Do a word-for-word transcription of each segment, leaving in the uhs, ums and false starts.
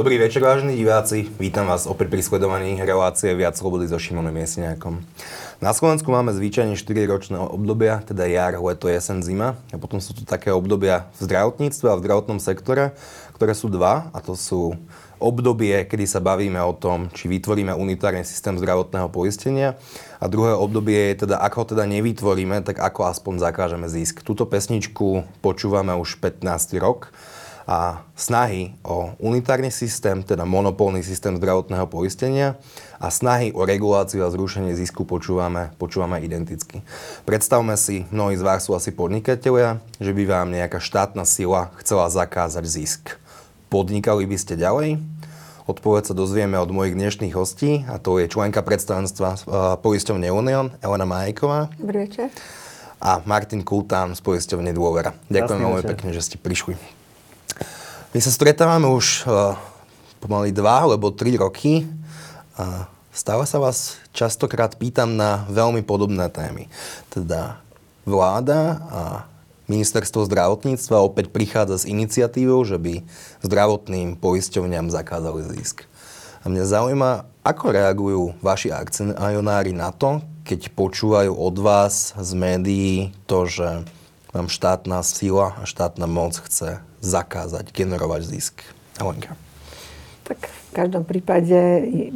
Dobrý večer, vážení diváci. Vítam vás opäť pri sledovaní relácie Viac slobody so Šimonom Jesiňákom. Na Slovensku máme zvyčajne štyri ročné obdobia, teda jar, leto, jesen, zima. A potom sú tu také obdobia v zdravotníctve a v zdravotnom sektore, ktoré sú dva, a to sú obdobie, kedy sa bavíme o tom, či vytvoríme unitárny systém zdravotného poistenia, a druhé obdobie je teda, ako ho teda nevytvoríme, tak ako aspoň zakážeme zisk. Túto pesničku počúvame už pätnásty rok a snahy o unitárny systém, teda monopolný systém zdravotného poistenia, a snahy o reguláciu a zrušenie zisku počúvame, počúvame identicky. Predstavme si, mnohí z vás sú asi podnikatelia, že by vám nejaká štátna sila chcela zakázať zisk. Podnikali by ste ďalej? Odpoveď sa dozvieme od mojich dnešných hostí, a to je členka predstavenstva poisťovne Union, Elena Majková. Dobrý večer. A Martin Kultán z poisťovne Dôvera. Ďakujem veľmi pekne, že ste prišli. My sa stretávame už uh, pomaly dva alebo tri roky a stále sa vás častokrát pýtam na veľmi podobné témy. Teda vláda a ministerstvo zdravotníctva opäť prichádza s iniciatívou, že by zdravotným poisťovňam zakázali zisk. A mňa zaujíma, ako reagujú vaši akcionári na to, keď počúvajú od vás z médií to, že vám štátna sila a štátna moc chce zakázať generovať zisk. Alenka. Tak v každom prípade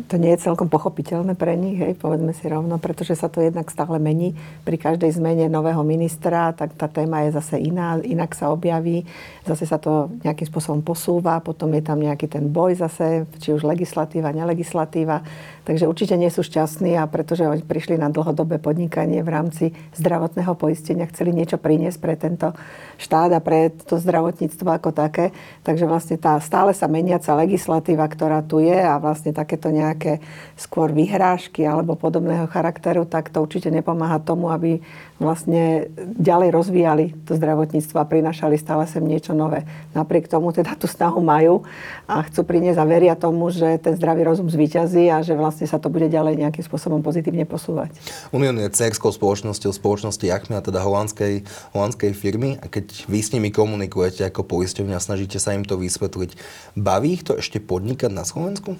to nie je celkom pochopiteľné pre nich, hej, povedzme si rovno, pretože sa to jednak stále mení. Pri každej zmene nového ministra, tak tá téma je zase iná, inak sa objaví, zase sa to nejakým spôsobom posúva, potom je tam nejaký ten boj zase, či už legislatíva, nelegislatíva, takže určite nie sú šťastní, a pretože oni prišli na dlhodobé podnikanie v rámci zdravotného poistenia, chceli niečo priniesť pre tento štát a pre to zdravotníctvo ako také, takže vlastne tá stále sa meniaca legislatíva, ktorá tu je, a vlastne takéto nejaké skôr vyhrážky alebo podobného charakteru, tak to určite nepomáha tomu, aby vlastne ďalej rozvíjali to zdravotníctvo a prinášali stále sem niečo nové. Napriek tomu teda tú snahu majú a chcú priniesť a veria tomu, že ten zdravý rozum zvíťazí a že vlastne sa to bude ďalej nejakým spôsobom pozitívne posúvať. Union je cerskou spoločnosťou spoločnosti Jachmia, teda holandskej, holandskej firmy, a keď vy s nimi komunikujete ako poisťovňa, snažíte sa im to vysvetliť. Baví ich to ešte podnik- na Slovensku?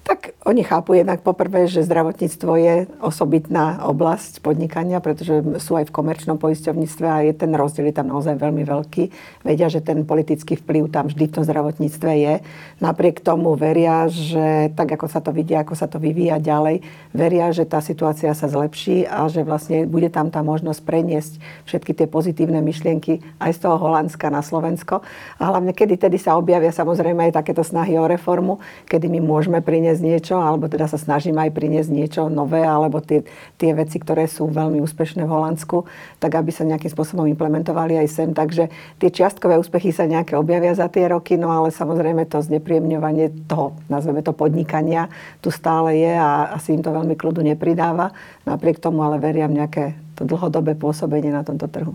Tak oni chápu jednak poprvé, že zdravotníctvo je osobitná oblasť podnikania, pretože sú aj v komerčnom poisťovníctve a je ten rozdiel je tam naozaj veľmi veľký. Vedia, že ten politický vplyv tam vždy v tom zdravotníctve je. Napriek tomu veria, že tak ako sa to vidia, ako sa to vyvíja ďalej, veria, že tá situácia sa zlepší a že vlastne bude tam tá možnosť preniesť všetky tie pozitívne myšlienky aj z toho Holandska na Slovensko. A hlavne kedy tedy sa objavia samozrejme aj takéto snahy o reformu, kedy my môžeme priniesť niečo, alebo teda sa snažím aj priniesť niečo nové, alebo tie, tie veci, ktoré sú veľmi úspešné v Holandsku, tak aby sa nejakým spôsobom implementovali aj sem. Takže tie čiastkové úspechy sa nejaké objavia za tie roky, no ale samozrejme to znepríjemňovanie toho, nazveme to podnikania, tu stále je a asi im to veľmi kľudu nepridáva. Napriek tomu ale veria v nejaké to dlhodobé pôsobenie na tomto trhu.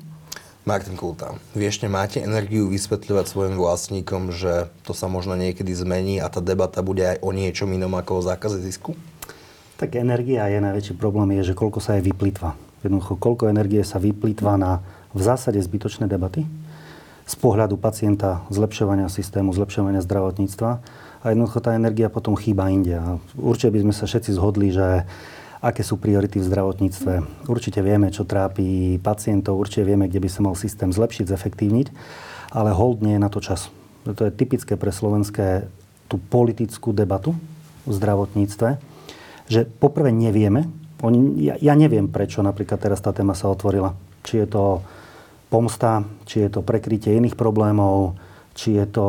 Martin Kultán, vy ešte máte energiu vysvetľovať svojim vlastníkom, že to sa možno niekedy zmení a tá debata bude aj o niečom inom ako o zákaze zisku? Tak energia je najväčší problém, je, že koľko sa aj vyplýtva. Jednoducho, koľko energie sa vyplýtva na v zásade zbytočné debaty z pohľadu pacienta, zlepšovania systému, zlepšovania zdravotníctva, a jednoducho tá energia potom chýba inde. A určite by sme sa všetci zhodli, že aké sú priority v zdravotníctve. Určite vieme, čo trápi pacientov, určite vieme, kde by sa mal systém zlepšiť, zefektívniť, ale hold nie je na to čas. To je typické pre slovenské tú politickú debatu v zdravotníctve, že poprvé nevieme, oni, ja, ja neviem, prečo napríklad teraz tá téma sa otvorila. Či je to pomsta, či je to prekrytie iných problémov, či je to,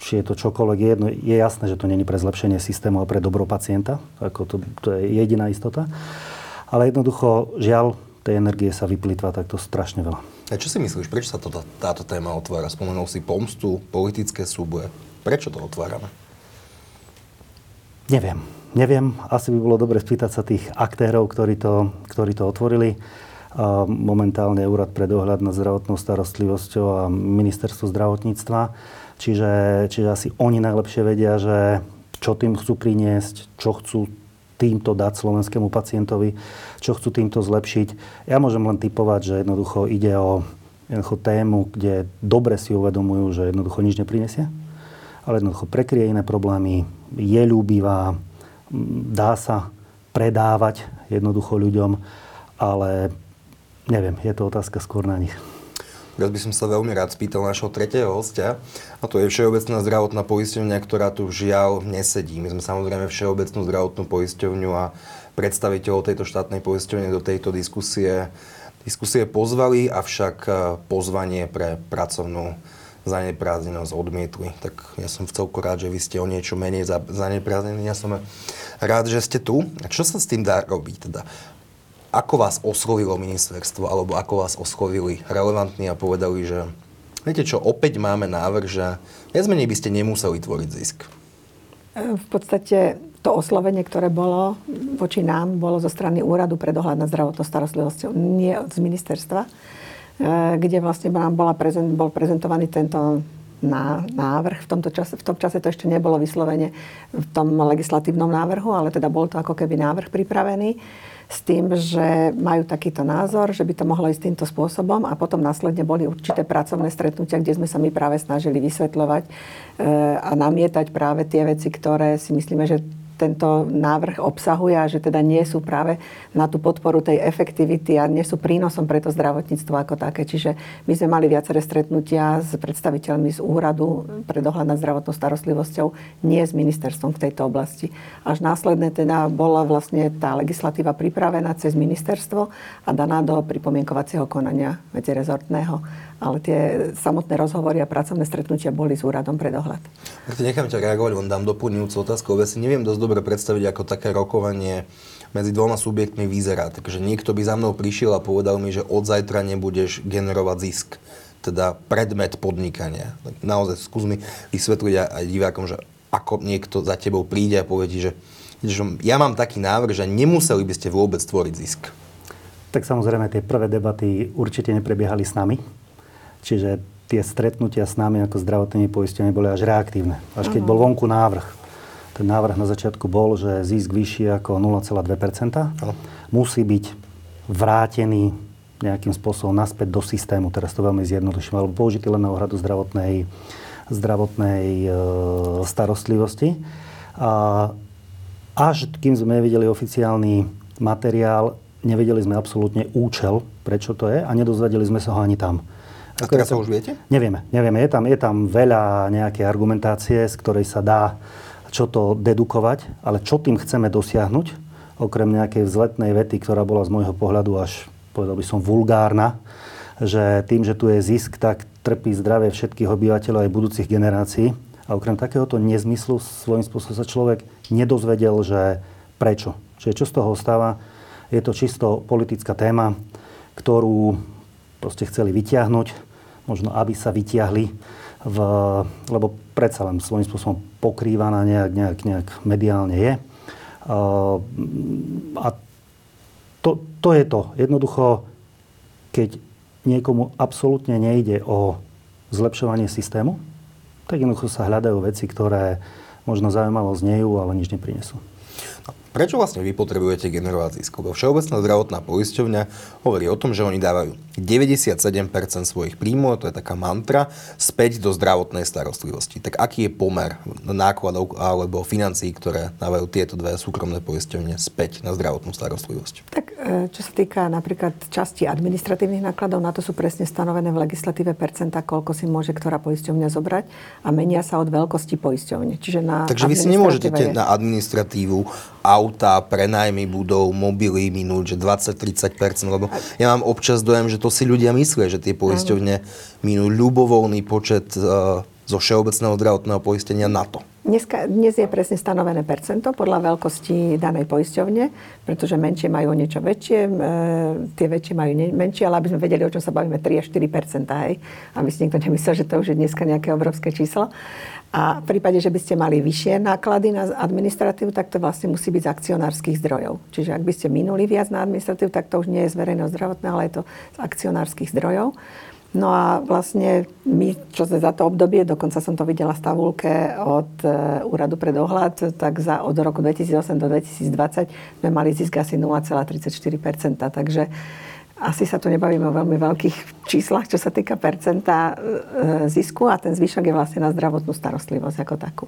či je to čokoľvek jedno, je jasné, že to nie je pre zlepšenie systému, ale pre dobro pacienta. Ako to, to je jediná istota. Ale jednoducho, žiaľ, tej energie sa vyplýtva takto strašne veľa. A čo si myslíš, prečo sa to, táto téma otvára? Spomenul si pomstu, politické súboje. Prečo to otvárame? Neviem. Neviem. Asi by bolo dobre spýtať sa tých aktérov, ktorí to, ktorí to otvorili. Momentálne Úrad pre dohľad nad zdravotnou starostlivosťou a ministerstvo zdravotníctva. Čiže, čiže asi oni najlepšie vedia, že čo tým chcú priniesť, čo chcú týmto dať slovenskému pacientovi, čo chcú týmto zlepšiť. Ja môžem len tipovať, že jednoducho ide o jednoducho tému, kde dobre si uvedomujú, že jednoducho nič neprinesie. ale jednoducho prekrie iné problémy, je ľúbivá, dá sa predávať jednoducho ľuďom, ale neviem, je to otázka skôr na nich. Teraz by som sa veľmi rád spýtal našho tretieho hostia, a to je Všeobecná zdravotná poisťovňa, ktorá tu žiaľ nesedí. My sme samozrejme Všeobecnú zdravotnú poisťovňu a predstaviteľov tejto štátnej poisťovne do tejto diskusie, diskusie pozvali, avšak pozvanie pre pracovnú zaneprázdnenosť odmietli. Tak ja som vcelku rád, že vy ste o niečo menej zaneprázdnení. Ja som rád, že ste tu. A čo sa s tým dá robiť teda? Ako vás oslovilo ministerstvo, alebo ako vás oslovili relevantní a povedali, že viete čo, opäť máme návrh, že viac menej by ste nemuseli tvoriť zisk? V podstate to oslovenie, ktoré bolo voči nám, bolo zo strany Úradu pre dohľad nad zdravotnou starostlivosťou, nie z ministerstva, kde vlastne nám bola prezent, bol prezentovaný tento návrh. V tomto čase, v tom čase to ešte nebolo vyslovene v tom legislatívnom návrhu, ale teda bol to ako keby návrh pripravený s tým, že majú takýto názor, že by to mohlo ísť týmto spôsobom, a potom následne boli určité pracovné stretnutia, kde sme sa my práve snažili vysvetľovať a namietať práve tie veci, ktoré si myslíme, že tento návrh obsahuje a že teda nie sú práve na tú podporu tej efektivity a nie sú prínosom pre to zdravotníctvo ako také. Čiže my sme mali viaceré stretnutia s predstaviteľmi z Úradu pre dohľad nad zdravotnou starostlivosťou, nie s ministerstvom v tejto oblasti. Až následne teda bola vlastne tá legislatíva pripravená cez ministerstvo a daná do pripomienkovacieho konania medzirezortného. Ale tie samotné rozhovory a pracovné stretnutia boli s Úradom pre dohľad. Ak to nechám ťa reagovať, len dám doplňujúcu otázku. Ja si neviem dosť dobre predstaviť, ako také rokovanie medzi dvoma subjektmi vyzerá. Takže niekto by za mnou prišiel a povedal mi, že od zajtra nebudeš generovať zisk. Teda predmet podnikania. Tak naozaj, skús mi vysvetliť aj divákom, že ako niekto za tebou príde a povie, že, že ja mám taký návrh, že nemuseli by ste vôbec tvoriť zisk. Tak samozrejme, tie prvé debaty určite neprebiehali s nami. Čiže tie stretnutia s nami ako zdravotnými poisťovňami boli až reaktívne. Až keď bol vonku návrh. Ten návrh na začiatku bol, že zisk vyšší ako nula celá dve percentá musí byť vrátený nejakým spôsobom naspäť do systému. Teraz to veľmi zjednoduším. Alebo použitý len na úhradu zdravotnej, zdravotnej e, starostlivosti. A až kým sme nevideli oficiálny materiál, nevedeli sme absolútne účel, prečo to je, a nedozvedeli sme sa ho ani tam. A teraz to už viete? Nevieme. nevieme. Je, tam, je tam veľa nejakej argumentácie, z ktorej sa dá čo to dedukovať, ale čo tým chceme dosiahnuť, okrem nejakej vzletnej vety, ktorá bola z môjho pohľadu až, povedal by som, vulgárna, že tým, že tu je zisk, tak trpí zdravie všetkých obyvateľov aj budúcich generácií. A okrem takéhoto nezmyslu svojím spôsobom sa človek nedozvedel, že prečo. Čiže čo z toho stáva? Je to čisto politická téma, ktorú proste chceli vytiahnuť. Možno, aby sa vytiahli, v, lebo predsa len svojím spôsobom pokrývaná nejak, nejak, nejak mediálne je. Uh, a to, to je to. Jednoducho, keď niekomu absolútne nejde o zlepšovanie systému, tak jednoducho sa hľadajú veci, ktoré možno zaujímavo znejú, ale nič neprinesú. Prečo vlastne vy potrebujete generovať zisk? Lebo Všeobecná zdravotná poisťovňa hovorí o tom, že oni dávajú deväťdesiatsedem percent svojich príjmov, to je taká mantra, späť do zdravotnej starostlivosti. Tak aký je pomer nákladov alebo financií, ktoré dávajú tieto dve súkromné poisťovne späť na zdravotnú starostlivosť? Tak čo sa týka napríklad časti administratívnych nákladov, na to sú presne stanovené v legislatíve percenta, koľko si môže ktorá poisťovňa zobrať, a menia sa od veľkosti poisťovne. Čiže na Takže vy si nemôžete je... na administratívu autá, prenajmy budov, mobily minúť, že dvadsať až tridsať percent, lebo ja mám občas dojem, že to si ľudia myslia, že tie poisťovne minú ľubovoľný počet uh, zo všeobecného zdravotného poistenia na to. Dneska, dnes je presne stanovené percento podľa veľkosti danej poisťovne, pretože menšie majú niečo väčšie, e, tie väčšie majú ne, menšie, ale aby sme vedeli, o čom sa bavíme, tri až štyri percentá, hej. Aby si niekto nemyslel, že to už je dneska nejaké obrovské číslo. A v prípade, že by ste mali vyššie náklady na administratívu, tak to vlastne musí byť z akcionárskych zdrojov. Čiže ak by ste minuli viac na administratívu, tak to už nie je z verejného zdravotného, ale je to z akcionárskych zdrojov. No a vlastne my, čo sme za to obdobie, dokonca som to videla v tabulke od Úradu pre dohľad, tak za, od roku dvetisícosem do dvetisícdvadsať sme mali zisk asi nula celá tridsaťštyri percenta. Takže Asi sa tu nebavíme o veľmi veľkých číslach, čo sa týka percenta zisku, a ten zvyšok je vlastne na zdravotnú starostlivosť ako takú.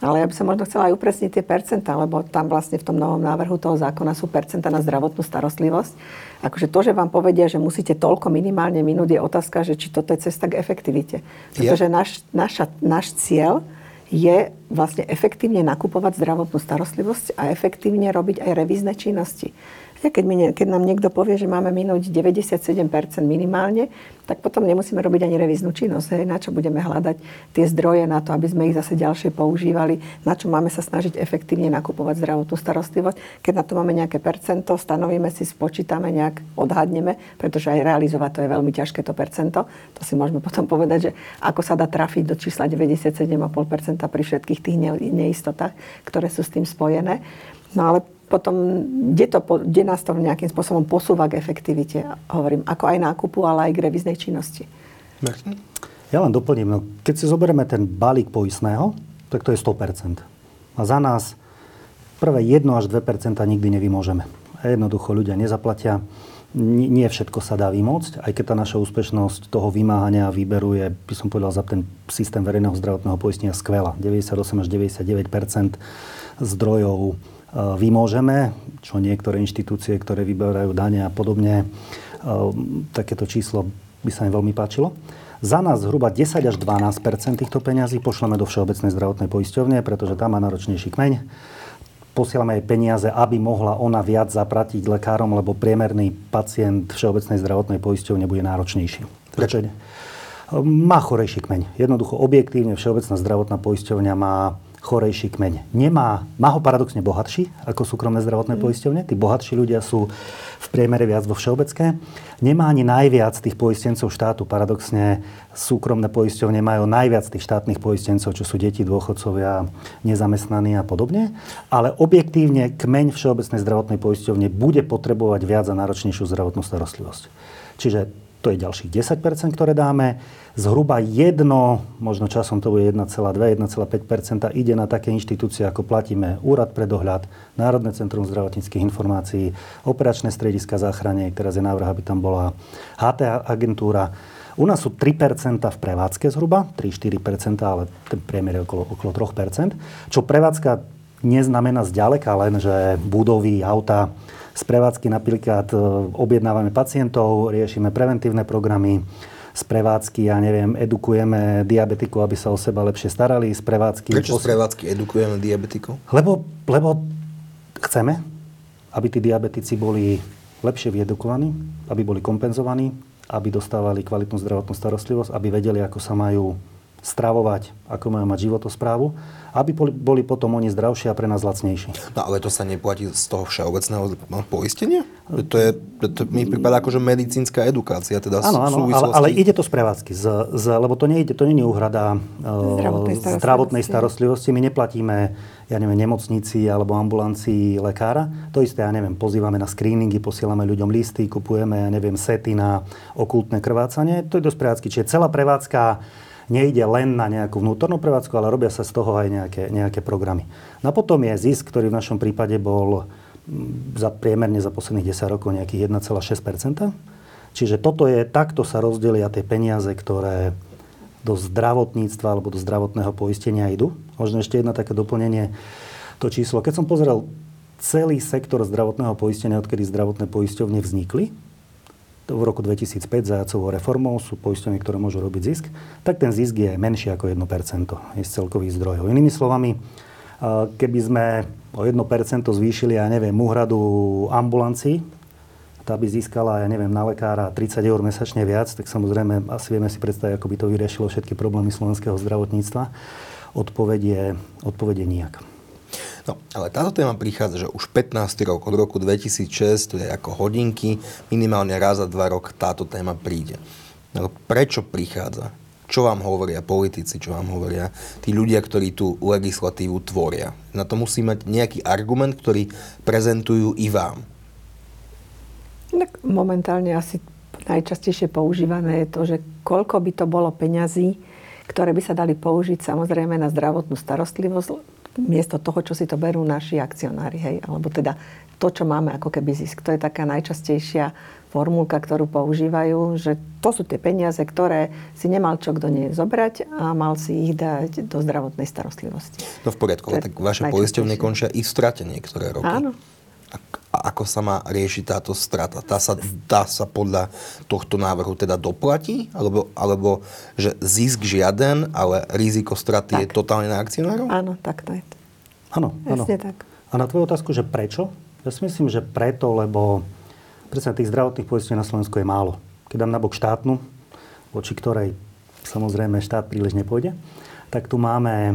Ale ja by som možno chcela aj upresniť tie percentá, lebo tam vlastne v tom novom návrhu toho zákona sú percentá na zdravotnú starostlivosť. Akože to, že vám povedia, že musíte toľko minimálne minút, je otázka, že či toto je cesta k efektivite. Pretože náš, naša, náš cieľ je vlastne efektívne nakupovať zdravotnú starostlivosť a efektívne robiť aj revízne činnosti. Keď, mi, keď nám niekto povie, že máme minúť deväťdesiatsedem percent minimálne, tak potom nemusíme robiť ani revíznu činnosť. Hej. Na čo budeme hľadať tie zdroje na to, aby sme ich zase ďalšie používali? Na čo máme sa snažiť efektívne nakupovať zdravotnú starostlivosť? Keď na to máme nejaké percento, stanovíme si, spočítame nejak, odhadneme, pretože aj realizovať to je veľmi ťažké to percento. To si môžeme potom povedať, že ako sa dá trafiť do čísla deväťdesiatsedem celá päť percent pri všetkých tých neistotách, ktoré sú s tým spojené. No ale potom, kde, to, kde nás to nejakým spôsobom posúva k efektivite, hovorím, ako aj nákupu, ale aj k revíznej činnosti. Ja len doplním, no, keď si zoberieme ten balík poistného, tak to je sto percent. A za nás prvé jedno až dve percentá nikdy nevymôžeme. A jednoducho ľudia nezaplatia. N- nie všetko sa dá vymôcť, aj keď tá naša úspešnosť toho vymáhania a výberu je, by som povedal, za ten systém verejného zdravotného poistenia skvelá. deväťdesiatosem až deväťdesiatdeväť percent zdrojov vymôžeme, čo niektoré inštitúcie, ktoré vyberajú dane a podobne, takéto číslo by sa im veľmi páčilo. Za nás zhruba desať až dvanásť percent týchto peňazí pošleme do Všeobecnej zdravotnej poisťovne, pretože tam má náročnejší kmeň. Posielame jej peniaze, aby mohla ona viac zaplatiť lekárom, lebo priemerný pacient Všeobecnej zdravotnej poisťovne bude náročnejší. Prečo? Má chorejší kmeň. Jednoducho, objektívne Všeobecná zdravotná poisťovňa má chorejší kmeň. Nemá, má ho paradoxne bohatší ako súkromné zdravotné mm. poisťovne. Tí bohatší ľudia sú v priemere viac vo všeobecné. Nemá ani najviac tých poistencov štátu. Paradoxne súkromné poisťovne majú najviac tých štátnych poistencov, čo sú deti, dôchodcovia, nezamestnaní a podobne. Ale objektívne kmeň Všeobecnej zdravotnej poisťovne bude potrebovať viac a náročnejšiu zdravotnú starostlivosť. Čiže to je ďalších desať percent, ktoré dáme. Zhruba jedno, možno časom to bude jeden celá dva až jeden celá päť percent ide na také inštitúcie, ako platíme Úrad pre dohľad, Národné centrum zdravotníckych informácií, operačné strediska záchraniek, teraz je návrh, aby tam bola há té á agentúra. U nás sú tri percentá v prevádzke zhruba, tri až štyri percentá, ale ten priemer je okolo, okolo tri percentá. Čo prevádzka neznamená zďaleka len, že budovy, auta. Z prevádzky napríklad objednávame pacientov, riešime preventívne programy. Z prevádzky, ja neviem, edukujeme diabetikov, aby sa o seba lepšie starali. Z prevádzky... Prečo z prevádzky edukujeme diabetikov? Lebo, lebo chceme, aby tí diabetici boli lepšie vyedukovaní, aby boli kompenzovaní, aby dostávali kvalitnú zdravotnú starostlivosť, aby vedeli, ako sa majú stravovať, ako majú mať životosprávu, aby boli potom oni zdravší a pre nás lacnejší. No ale to sa neplatí z toho všeobecného poistenia? To je, to mi pripadá ako, že medicínska edukácia, teda áno, áno, súvislosti... Ale, ale ide to z prevádzky, z, z, lebo to nie, to nie je úhrada zdravotnej starostlivosti. zdravotnej starostlivosti. My neplatíme, ja neviem, nemocnici alebo ambulancii lekára. To isté, ja neviem, pozývame na screeningy, posielame ľuďom listy, kupujeme, ja neviem, sety na okultné krvácanie. To je do prevádzky, čiže celá prevádzka nejde len na nejakú vnútornú prevádzku, ale robia sa z toho aj nejaké, nejaké programy. No a potom je zisk, ktorý v našom prípade bol za priemerne za posledných desať rokov nejakých jeden celá šesť percent. Čiže toto je, takto sa rozdelia tie peniaze, ktoré do zdravotníctva alebo do zdravotného poistenia idú. Možno ešte jedno také doplnenie, to číslo. Keď som pozrel celý sektor zdravotného poistenia, odkedy zdravotné poisťovne vznikli, v roku dvetisícpäť zajacovou reformou sú poisťovne, ktoré môžu robiť zisk, tak ten zisk je menší ako jedno percento z celkových zdrojov. Inými slovami, keby sme o jedno percento zvýšili, ja neviem, úhradu ambulancii, tá by získala, ja neviem, na lekára tridsať eur mesačne viac, tak samozrejme asi vieme si predstaviť, ako by to vyriešilo všetky problémy slovenského zdravotníctva. Odpoveď je, odpoveď je nijak. No, ale táto téma prichádza, že už pätnásty rok, od roku dvetisícšesť, to je ako hodinky, minimálne raz za dva rok táto téma príde. No, prečo prichádza? Čo vám hovoria politici, čo vám hovoria tí ľudia, ktorí tú legislatívu tvoria? Na to musí mať nejaký argument, ktorý prezentujú i vám. Tak momentálne asi najčastejšie používané je to, že koľko by to bolo peňazí, ktoré by sa dali použiť samozrejme na zdravotnú starostlivosť, miesto toho, čo si to berú naši akcionári, hej, alebo teda to, čo máme ako keby zisk. To je taká najčastejšia formulka, ktorú používajú, že to sú tie peniaze, ktoré si nemal čo kto nie zobrať a mal si ich dať do zdravotnej starostlivosti. To v poriadku, ale tak vaše poisťovne končia i v strate niektoré roky. Áno. A ako sa má riešiť táto strata? Tá sa, tá sa podľa tohto návrhu teda doplatí? Alebo, alebo že zisk žiaden, ale riziko straty tak je totálne na akcionárov? Áno, tak to je to. Áno, áno. A na tvoju otázku, že prečo? Ja si myslím, že preto, lebo presne tých zdravotných poistení na Slovensku je málo. Keď dám nabok štátnu, voči ktorej samozrejme štát príliš nepôjde, tak tu máme e,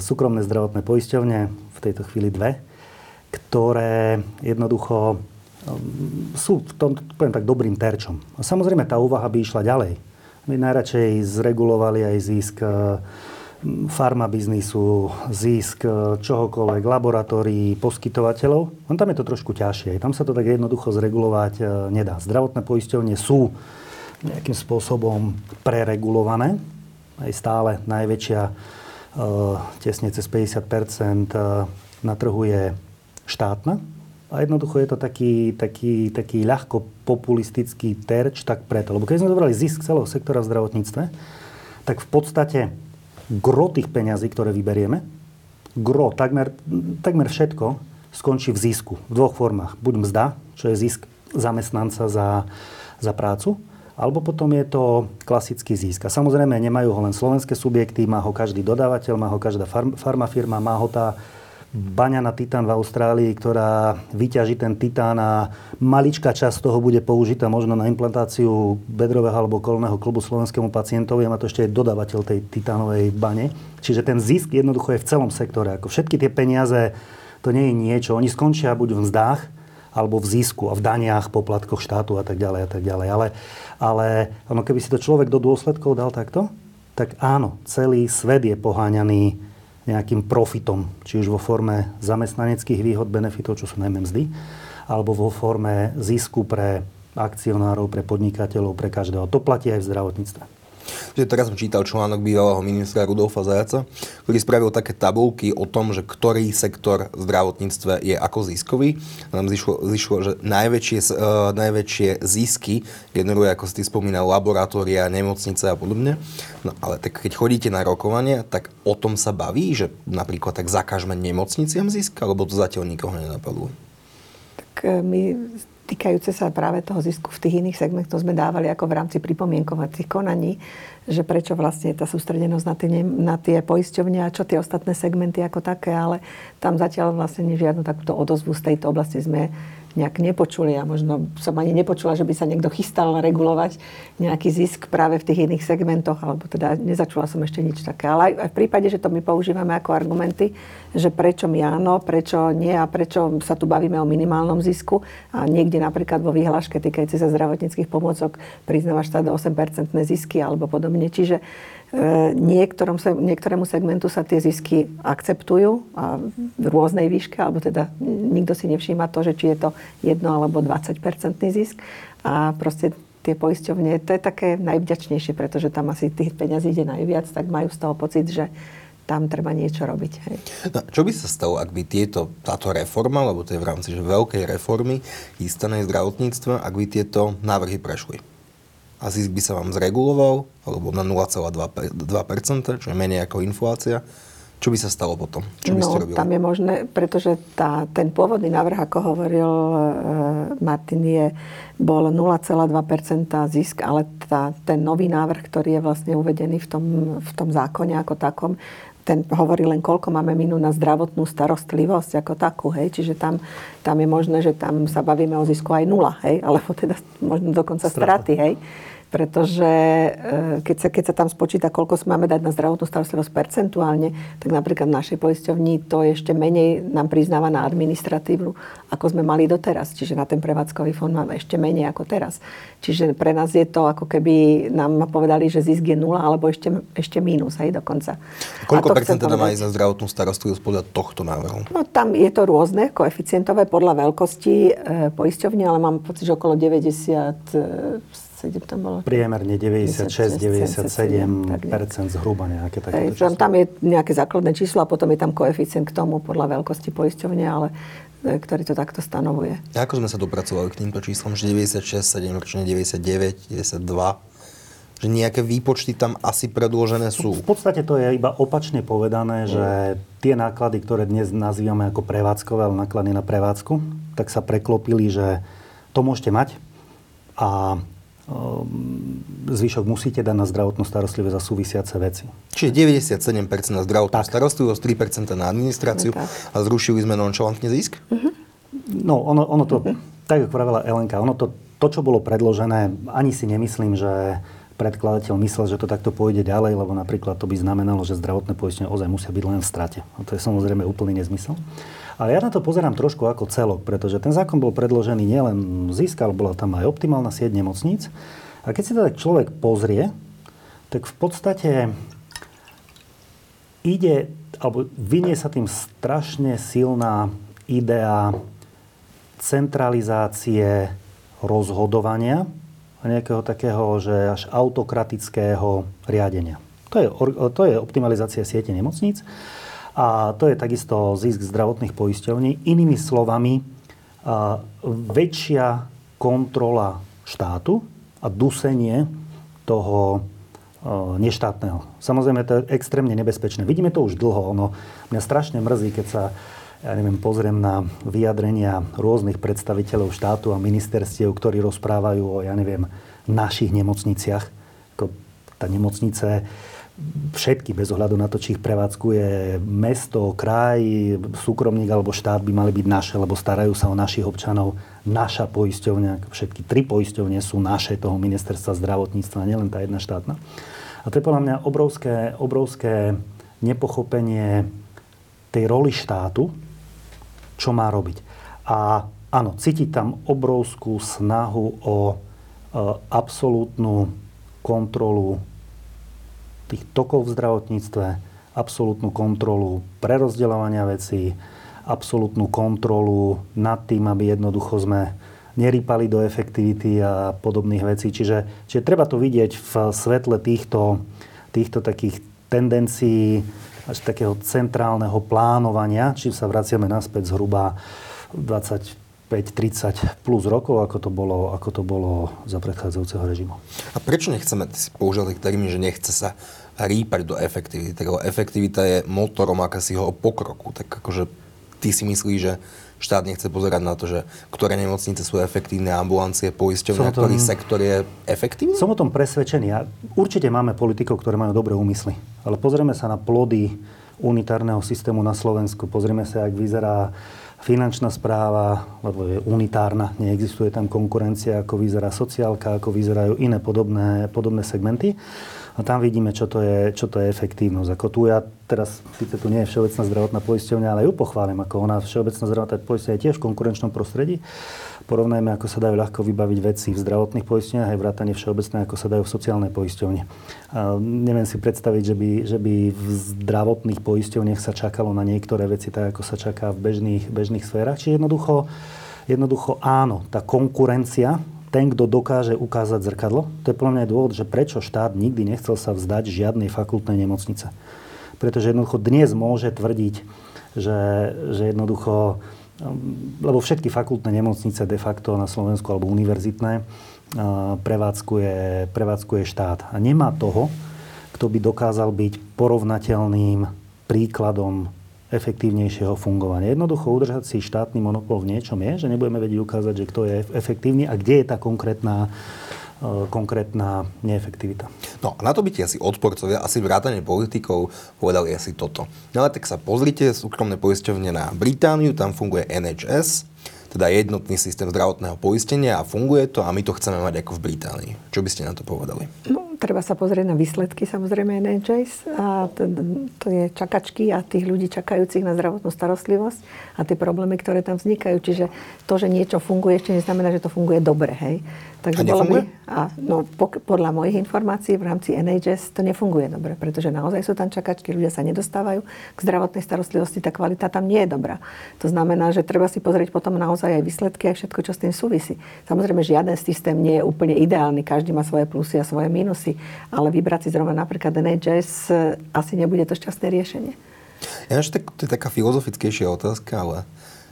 súkromné zdravotné poisťovne, v tejto chvíli dve, ktoré jednoducho sú v tom, poviem tak, dobrým terčom. A samozrejme, tá úvaha by išla ďalej. My najradšej zregulovali aj zisk farmabiznisu, zisk čohokoľvek, laboratórií, poskytovateľov. On tam je to trošku ťažšie. Tam sa to tak jednoducho zregulovať nedá. Zdravotné poisťovne sú nejakým spôsobom preregulované. Aj stále najväčšia, tesne cez päťdesiat percent na trhu je štátna. A jednoducho je to taký, taký, taký ľahko populistický terč, tak preto. Lebo keď sme zobrali zisk celého sektora v zdravotníctve, tak v podstate gro tých peňazí, ktoré vyberieme, gro, takmer, takmer všetko skončí v zisku. V dvoch formách. Buď mzda, čo je zisk zamestnanca za, za prácu, alebo potom je to klasický zisk. A samozrejme nemajú ho len slovenské subjekty, má ho každý dodávateľ, má ho každá farmafirma, má ho tá baňa na titán v Austrálii, ktorá vyťaží ten titán a maličká časť toho bude použitá možno na implantáciu bedrového alebo kolného kĺbu slovenskému pacientovi a má to ešte aj dodávateľ tej titánovej bane. Čiže ten zisk jednoducho je v celom sektore. Ako všetky tie peniaze, to nie je niečo. Oni skončia buď v mzdách, alebo v zisku a v daniach, poplatkoch štátu a tak ďalej a tak ďalej. Ale, ale ono, keby si to človek do dôsledkov dal takto, tak áno, celý svet je poháňaný nejakým profitom, či už vo forme zamestnaneckých výhod, benefitov, čo sú najmä mzdy, alebo vo forme zisku pre akcionárov, pre podnikateľov, pre každého. To platí aj v zdravotníctve. Teraz som čítal článok bývalého ministra Rudolfa Zajaca, ktorý spravil také tabulky o tom, že ktorý sektor v zdravotníctve je ako ziskový. Nám zišlo, zišlo že najväčšie, uh, najväčšie zisky generuje, ako si ty spomínal, laboratória, nemocnice a podobne. No ale tak keď chodíte na rokovanie, tak o tom sa baví, že napríklad tak zakažme nemocniciam zisk, alebo to zatiaľ nikoho nenapadlo? Tak my týkajúce sa práve toho zisku v tých iných segmentoch sme dávali ako v rámci pripomienkovacích konaní, že prečo vlastne tá sústredenosť na tie, na tie poisťovne a čo tie ostatné segmenty ako také, ale tam zatiaľ vlastne žiadnu takúto odozvu z tejto oblasti sme nejak nepočuli a možno som ani nepočula, že by sa niekto chystal regulovať nejaký zisk práve v tých iných segmentoch, alebo teda nezačula som ešte nič také. Ale aj v prípade, že to my používame ako argumenty, že prečo my áno, prečo nie a prečo sa tu bavíme o minimálnom zisku a niekde napríklad vo vyhláške týkajúce sa zdravotníckych pomôcok priznáva štát osem percent zisky alebo podobne. Čiže Niektorom, niektorému segmentu sa tie zisky akceptujú a v rôznej výške, alebo teda nikto si nevšíma to, že či je to jedno alebo dvadsať percentný zisk a proste tie poisťovne, to je také najvďačnejšie, pretože tam asi tých peňazí ide najviac, tak majú z toho pocit, že tam treba niečo robiť. Hej. No, čo by sa stalo, ak by tieto, táto reforma, lebo to je v rámci že veľkej reformy chystanej zdravotníctva, ak by tieto návrhy prešli? A zisk by sa vám zreguloval, alebo na nula celá dva percenta, čo je menej ako inflácia. Čo by sa stalo potom? Čo by ste robili? No, tam je možné, pretože tá, ten pôvodný návrh, ako hovoril e, Martin, je, bol nula celá dva percenta zisk, ale tá, ten nový návrh, ktorý je vlastne uvedený v tom, v tom zákone ako takom, ten hovorí len, koľko máme minú na zdravotnú starostlivosť ako takú, hej. Čiže tam, tam je možné, že tam sa bavíme o zisku aj nula, hej. Alebo teda možno dokonca straty, hej. Pretože keď sa, keď sa tam spočíta, koľko máme dať na zdravotnú starostlivosť percentuálne, tak napríklad v našej poisťovni to ešte menej nám priznáva na administratívu, ako sme mali doteraz. Čiže na ten prevádzkový fond máme ešte menej ako teraz. Čiže pre nás je to, ako keby nám povedali, že zisk je nula, alebo ešte, ešte mínus, hej, dokonca. Koľko percent teda má ísť na zdravotnú starostlivosť podľa tohto návrhu? No tam je to rôzne, koeficientové podľa veľkosti e, poisťovne, ale mám pocit, že okolo deväťdesiat percent deväťdesiatsedem tam bolo. Priemerne deväťdesiatšesť deväťdesiatsedem percent zhruba nejaké takéto číslo. Tam je nejaké základné číslo a potom je tam koeficient k tomu podľa veľkosti poisťovne, ale ktorý to takto stanovuje. A ako sme sa dopracovali k týmto číslom? Že deväťdesiatšesť, sedem, deväťdesiatdeväť, deväťdesiatdva? Že nejaké výpočty tam asi predložené sú? V podstate to je iba opačne povedané, že tie náklady, ktoré dnes nazývame ako prevádzkové, ale náklady na prevádzku, tak sa preklopili, že to môžete mať a zvyšok musíte dať na zdravotnú starostlivosť za súvisiace veci. Čiže deväťdesiatsedem percent na zdravotnú tak. starostlivosť, tri percentá na administráciu tak. a zrušili sme nonšalantne zisk? Uh-huh. No, ono, ono to, uh-huh. tak ako pravila Elenka, ono to, to, čo bolo predložené, ani si nemyslím, že predkladateľ myslel, že to takto pôjde ďalej, lebo napríklad to by znamenalo, že zdravotné poistenie ozaj musia byť len v strate. A to je samozrejme úplný nezmysel. Ale ja na to pozerám trošku ako celok, pretože ten zákon bol predložený nielen zisk, ale bola tam aj optimálna sieť nemocníc. A keď si to tak človek pozrie, tak v podstate ide, alebo vynie sa tým strašne silná idea centralizácie rozhodovania a nejakého takého, že až autokratického riadenia. To je, to je optimalizácia siete nemocníc. A to je takisto zisk zdravotných poisťovní. Inými slovami, a väčšia kontrola štátu a dusenie toho neštátneho. Samozrejme, to je extrémne nebezpečné. Vidíme to už dlho. Ono mňa strašne mrzí, keď sa, ja neviem, pozriem na vyjadrenia rôznych predstaviteľov štátu a ministerstiev, ktorí rozprávajú o, ja neviem, našich nemocniciach. Ako tá nemocnice... Všetky, bez ohľadu na to, či ich prevádzkuje mesto, kraj, súkromník alebo štát, by mali byť naše, lebo starajú sa o našich občanov. Naša poisťovňa, všetky tri poisťovne sú naše, toho ministerstva zdravotníctva, nielen tá jedna štátna. A to je podľa mňa obrovské, obrovské nepochopenie tej roli štátu, čo má robiť. A áno, cíti tam obrovskú snahu o e, absolútnu kontrolu tých tokov v zdravotníctve, absolútnu kontrolu prerozdeľovania vecí, absolútnu kontrolu nad tým, aby jednoducho sme nerýpali do efektivity a podobných vecí. Čiže, čiže treba to vidieť v svetle týchto, týchto takých tendencií, až takého centrálneho plánovania, či sa vraciame naspäť zhruba dvadsaťpäť tridsať plus rokov, ako to bolo, ako to bolo za predchádzajúceho režimu. A prečo nechceme, ty si použil taký termín, že nechce sa rýpať do efektivity, lebo efektivita je motorom akásího pokroku, tak akože ty si myslíš, že štát nechce pozerať na to, že ktoré nemocnice sú efektívne, ambulancie, poisťovne, ktorý sektor je efektívny? Som o tom presvedčený. A určite máme politikov, ktorí majú dobré úmysly, ale pozrieme sa na plody unitárneho systému na Slovensku, pozrieme sa, jak vyzerá finančná správa, lebo je unitárna, neexistuje tam konkurencia, ako vyzerá sociálka, ako vyzerajú iné podobné, podobné segmenty. A tam vidíme, čo to je, čo to je efektívnosť. Ako tu ja teraz, síce tu nie je Všeobecná zdravotná poisťovňa, ale ju pochválim, ako ona Všeobecná zdravotná poisťovňa je tiež v konkurenčnom prostredí. Porovnajme, ako sa dajú ľahko vybaviť veci v zdravotných poisťovniach aj vrátane všeobecné, ako sa dajú v sociálnej poisťovni. A neviem si predstaviť, že by, že by v zdravotných poisťovniach sa čakalo na niektoré veci tak, ako sa čaká v bežných, bežných sférach. Čiže jednoducho, jednoducho áno, tá konkurencia, ten, kto dokáže ukázať zrkadlo. To je podľa mňa dôvod, že prečo štát nikdy nechcel sa vzdať žiadnej fakultnej nemocnice. Pretože jednoducho dnes môže tvrdiť, že, že jednoducho, lebo všetky fakultné nemocnice de facto na Slovensku alebo univerzitné prevádzkuje, prevádzkuje štát. A nemá toho, kto by dokázal byť porovnateľným príkladom efektívnejšieho fungovania. Jednoducho udržať si štátny monopol v niečom je, že nebudeme vedieť ukázať, že kto je efektívny a kde je tá konkrétna, e, konkrétna neefektivita. No a na to by ti asi odporcovia, asi vrátane politikov povedali asi toto. No ale tak sa pozrite, súkromné poisťovne na Britániu, tam funguje en há es, teda jednotný systém zdravotného poistenia a funguje to a my to chceme mať ako v Británii. Čo by ste na to povedali? No, Treba sa pozrieť na výsledky samozrejme en há es a to, to je čakačky a tých ľudí čakajúcich na zdravotnú starostlivosť a tie problémy, ktoré tam vznikajú. Čiže to, že niečo funguje, ešte neznamená, že to funguje dobre, hej. Takže a nefunguje? By, a, no, pok- podľa mojich informácií v rámci en há es to nefunguje dobre, pretože naozaj sú tam čakačky, ľudia sa nedostávajú k zdravotnej starostlivosti, tá kvalita tam nie je dobrá. To znamená, že treba si pozrieť potom naozaj aj výsledky a všetko, čo s tým súvisí. Samozrejme, žiaden systém nie je úplne ideálny, každý má svoje plusy a svoje mínusy, ale vybrať si zrovna napríklad en há es asi nebude to šťastné riešenie. Ja že to je taká filozofickejšia otázka, ale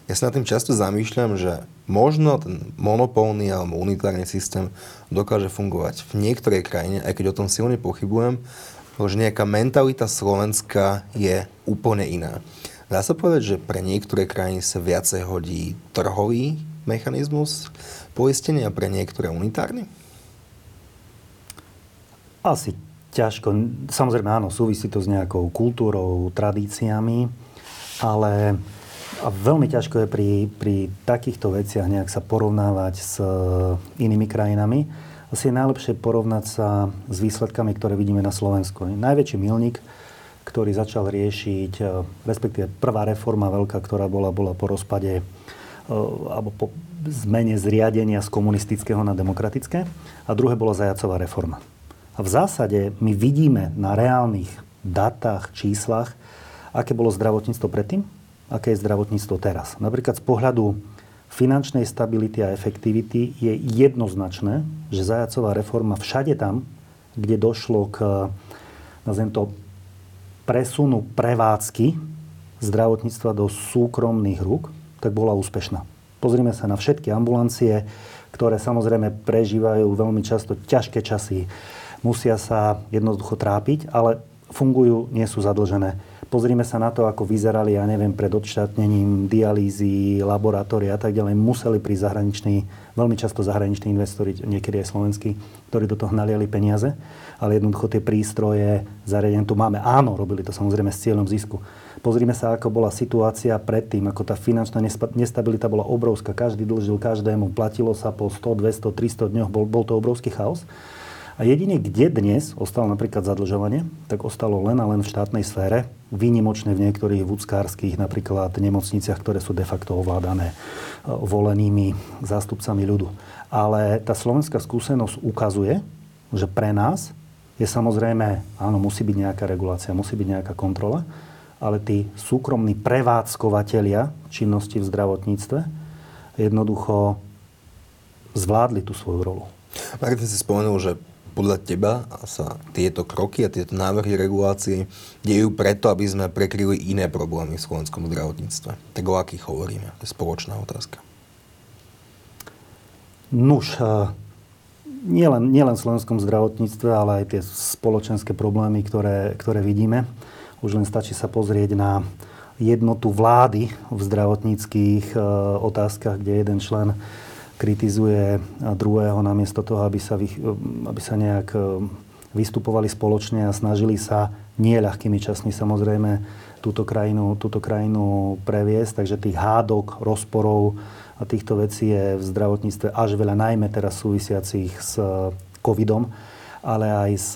ja sa nad tým často zamýšľam, že možno ten monopolný alebo unitárny systém dokáže fungovať v niektorej krajine, aj keď o tom silne pochybujem, pretože nejaká mentalita Slovenska je úplne iná. Dá sa povedať, že pre niektoré krajiny sa viacej hodí trhový mechanizmus poistenia a pre niektoré unitárny? Asi ťažko. Samozrejme, áno, súvisí to s nejakou kultúrou, tradíciami, ale a veľmi ťažko je pri, pri takýchto veciach nejak sa porovnávať s inými krajinami. Asi je najlepšie porovnať sa s výsledkami, ktoré vidíme na Slovensku. Najväčší milník, ktorý začal riešiť, respektíve prvá reforma veľká, ktorá bola, bola po rozpade alebo po zmene zriadenia z komunistického na demokratické, a druhé bola Zajacová reforma. A v zásade my vidíme na reálnych datách, číslach, aké bolo zdravotníctvo predtým, aké je zdravotníctvo teraz. Napríklad z pohľadu finančnej stability a efektivity je jednoznačné, že Zajacová reforma všade tam, kde došlo k, nazviem to, presunu prevádzky zdravotníctva do súkromných rúk, tak bola úspešná. Pozrime sa na všetky ambulancie, ktoré samozrejme prežívajú veľmi často ťažké časy. Musia sa jednoducho trápiť, ale fungujú, nie sú zadlžené. Pozrime sa na to, ako vyzerali, ja neviem, pred odštátnením dialýzy, laboratória a tak ďalej. Museli prísť zahraniční, veľmi často zahraniční investori, niekedy aj slovenskí, ktorí do toho naliali peniaze, ale jednoducho tie prístroje, zariadenie tu máme. Áno, robili to samozrejme s cieľom zisku. Pozrime sa, ako bola situácia predtým, ako tá finančná nestabilita bola obrovská. Každý dlžil každému, platilo sa po sto, dvesto, tristo dňoch, bol, bol to obrovský chaos. A jedine, kde dnes ostalo napríklad zadlžovanie, tak ostalo len a len v štátnej sfére, výnimočne v niektorých vúckárskych napríklad nemocniciach, ktoré sú de facto ovládané volenými zástupcami ľudu. Ale tá slovenská skúsenosť ukazuje, že pre nás je samozrejme, áno, musí byť nejaká regulácia, musí byť nejaká kontrola, ale tí súkromní prevádzkovateľia činnosti v zdravotníctve jednoducho zvládli tú svoju rolu. Martin si spomenul, že podľa teba sa tieto kroky a tieto návrhy regulácie dejú preto, aby sme prekryli iné problémy v slovenskom zdravotníctve. Tak o akých hovoríme? To je spoločná otázka. Nuž, nielen, nielen v slovenskom zdravotníctve, ale aj tie spoločenské problémy, ktoré, ktoré vidíme. Už len stačí sa pozrieť na jednotu vlády v zdravotníckých otázkach, kde jeden člen kritizuje druhého namiesto toho, aby sa, vy, aby sa nejak vystupovali spoločne a snažili sa nie ľahkými časmi samozrejme túto krajinu, túto krajinu previesť. Takže tých hádok, rozporov a týchto vecí je v zdravotníctve až veľa, najmä teraz súvisiacich s covidom, ale aj s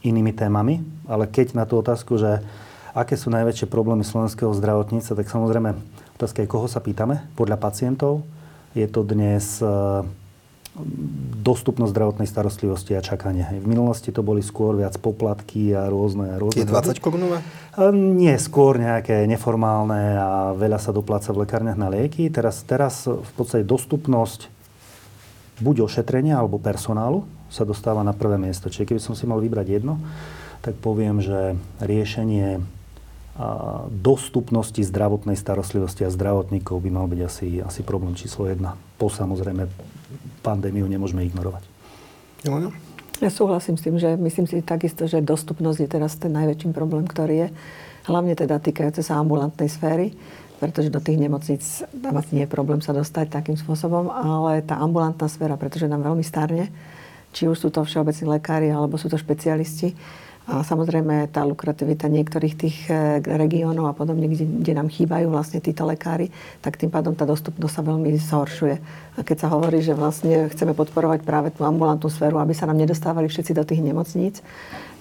inými témami. Ale keď na tú otázku, že aké sú najväčšie problémy slovenského zdravotníctva, tak samozrejme otázka je, koho sa pýtame. Podľa pacientov je to dnes dostupnosť zdravotnej starostlivosti a čakanie. V minulosti to boli skôr viac poplatky a rôzne... rôzne je dvadsať korunové? Nie, skôr nejaké neformálne a veľa sa dopláca v lekárniach na lieky. Teraz, teraz v podstate dostupnosť buď ošetrenia alebo personálu sa dostáva na prvé miesto. Čiže keby som si mal vybrať jedno, tak poviem, že riešenie a dostupnosti zdravotnej starostlivosti a zdravotníkov by mal byť asi, asi problém číslo jedna. Po samozrejme pandémiu nemôžeme ignorovať. Ja súhlasím s tým, že myslím si takisto, že dostupnosť je teraz ten najväčší problém, ktorý je, hlavne teda týkajúce sa ambulantnej sféry, pretože do tých nemocníc tam asi nie je problém sa dostať takým spôsobom, ale tá ambulantná sféra, pretože nám veľmi starne, či už sú to všeobecní lekári, alebo sú to špecialisti, A samozrejme tá lukrativita niektorých tých regiónov a podobne, kde, kde nám chýbajú vlastne títo lekári, tak tým pádom tá dostupnosť sa veľmi zhoršuje. A keď sa hovorí, že vlastne chceme podporovať práve tú ambulantnú sféru, aby sa nám nedostávali všetci do tých nemocníc,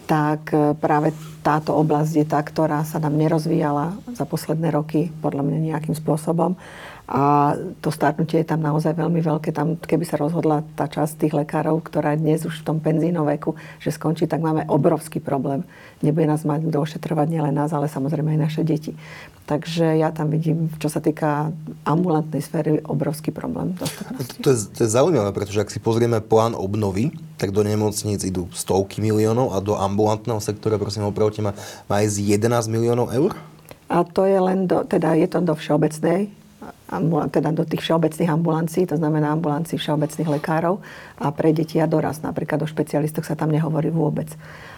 tak práve táto oblasť je tá, ktorá sa nám nerozvíjala za posledné roky, podľa mňa nejakým spôsobom. A to starnutie je tam naozaj veľmi veľké. Tam, keby sa rozhodla tá časť tých lekárov, ktorá dnes už v tom penzínom veku, že skončí, tak máme obrovský problém. Nebude nás mať kto ošetrovať, nielen nás, ale samozrejme aj naše deti. Takže ja tam vidím, čo sa týka ambulantnej sféry, obrovský problém dostupnosti. To je, to je zaujímavé, pretože ak si pozrieme plán obnovy, tak do nemocníc idú stovky miliónov a do ambulantného sektora, prosím, opravte ma, má ísť jedenásť miliónov eur? A to je len do, teda je to do všeobecnej teda do tých všeobecných ambulancií, to znamená ambulancií všeobecných lekárov a pre deti a dorast. Napríklad o špecialistoch sa tam nehovorí vôbec.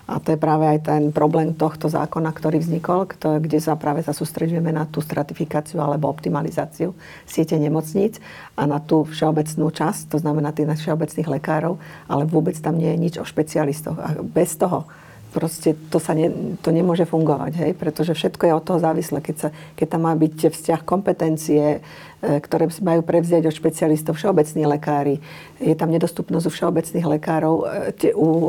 A to je práve aj ten problém tohto zákona, ktorý vznikol, kde sa práve sa sústreďujeme na tú stratifikáciu alebo optimalizáciu siete nemocníc a na tú všeobecnú časť, to znamená tých všeobecných lekárov, ale vôbec tam nie je nič o špecialistoch. A bez toho proste to sa ne, to nemôže fungovať, hej? Pretože všetko je od toho závislé. Keď, sa, keď tam má byť vzťah kompetencie, ktoré majú prevziať od špecialistov všeobecní lekári, je tam nedostupnosť u všeobecných lekárov,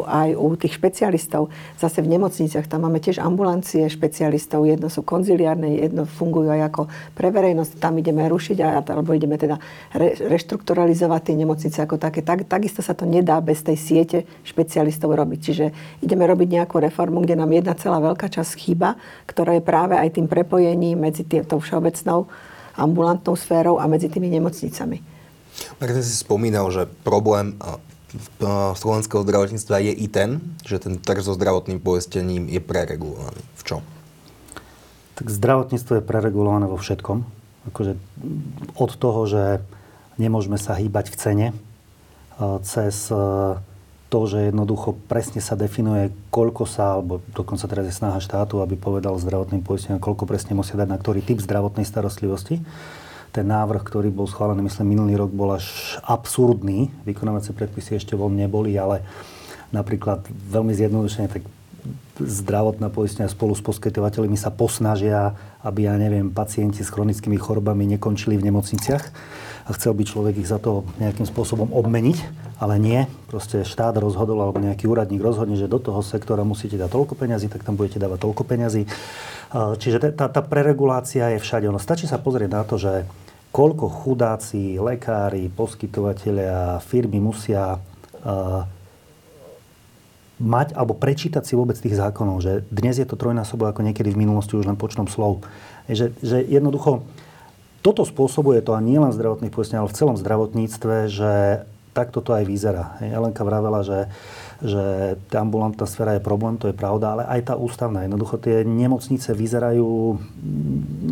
aj u tých špecialistov. Zase v nemocniciach tam máme tiež ambulancie špecialistov, jedno sú konziliárne, jedno fungujú aj ako pre verejnosť, tam ideme rušiť, alebo ideme teda reštrukturalizovať tie nemocnice ako také. Tak, takisto sa to nedá bez tej siete špecialistov robiť. Čiže ideme robiť nejakú reformu, kde nám jedna celá veľká časť chýba, ktorá je práve aj tým prepojením medzi tou všeobecnou ambulantnou sférou a medzi tými nemocnicami. Martin si spomínal, že problém slovenského zdravotníctva je i ten, že ten trh so zdravotným poistením je preregulovaný. V čom? Tak zdravotníctvo je preregulované vo všetkom. Akože od toho, že nemôžeme sa hýbať v cene, cez to, že jednoducho presne sa definuje, koľko sa, alebo dokonca teraz je snaha štátu, aby povedal zdravotným poisteniam, koľko presne musia dať na ktorý typ zdravotnej starostlivosti. Ten návrh, ktorý bol schválený, myslím, minulý rok bol až absurdný. Vykonávacie predpisy ešte von neboli, ale napríklad veľmi zjednodušene, tak zdravotná poistenia spolu s poskytovateľmi sa posnažia, aby, ja neviem, pacienti s chronickými chorobami nekončili v nemocniciach. A chcel by človek ich za to nejakým spôsobom obmeniť, ale nie. Proste štát rozhodol, alebo nejaký úradník rozhodne, že do toho sektora musíte dať toľko peňazí, tak tam budete dávať toľko peňazí. Čiže tá, tá preregulácia je všade. Ono stačí sa pozrieť na to, že koľko chudáci, lekári, poskytovatelia, firmy musia uh, mať, alebo prečítať si vôbec tých zákonov. Že dnes je to trojnásobok, ako niekedy v minulosti, už len počtom slov. Že, že jednoducho toto spôsobuje to a nielen v zdravotných poisteniach, ale v celom zdravotníctve, že takto to aj vyzerá. Elenka vravela, že, že tá ambulantná sféra je problém, to je pravda, ale aj tá ústavná. Jednoducho tie nemocnice vyzerajú,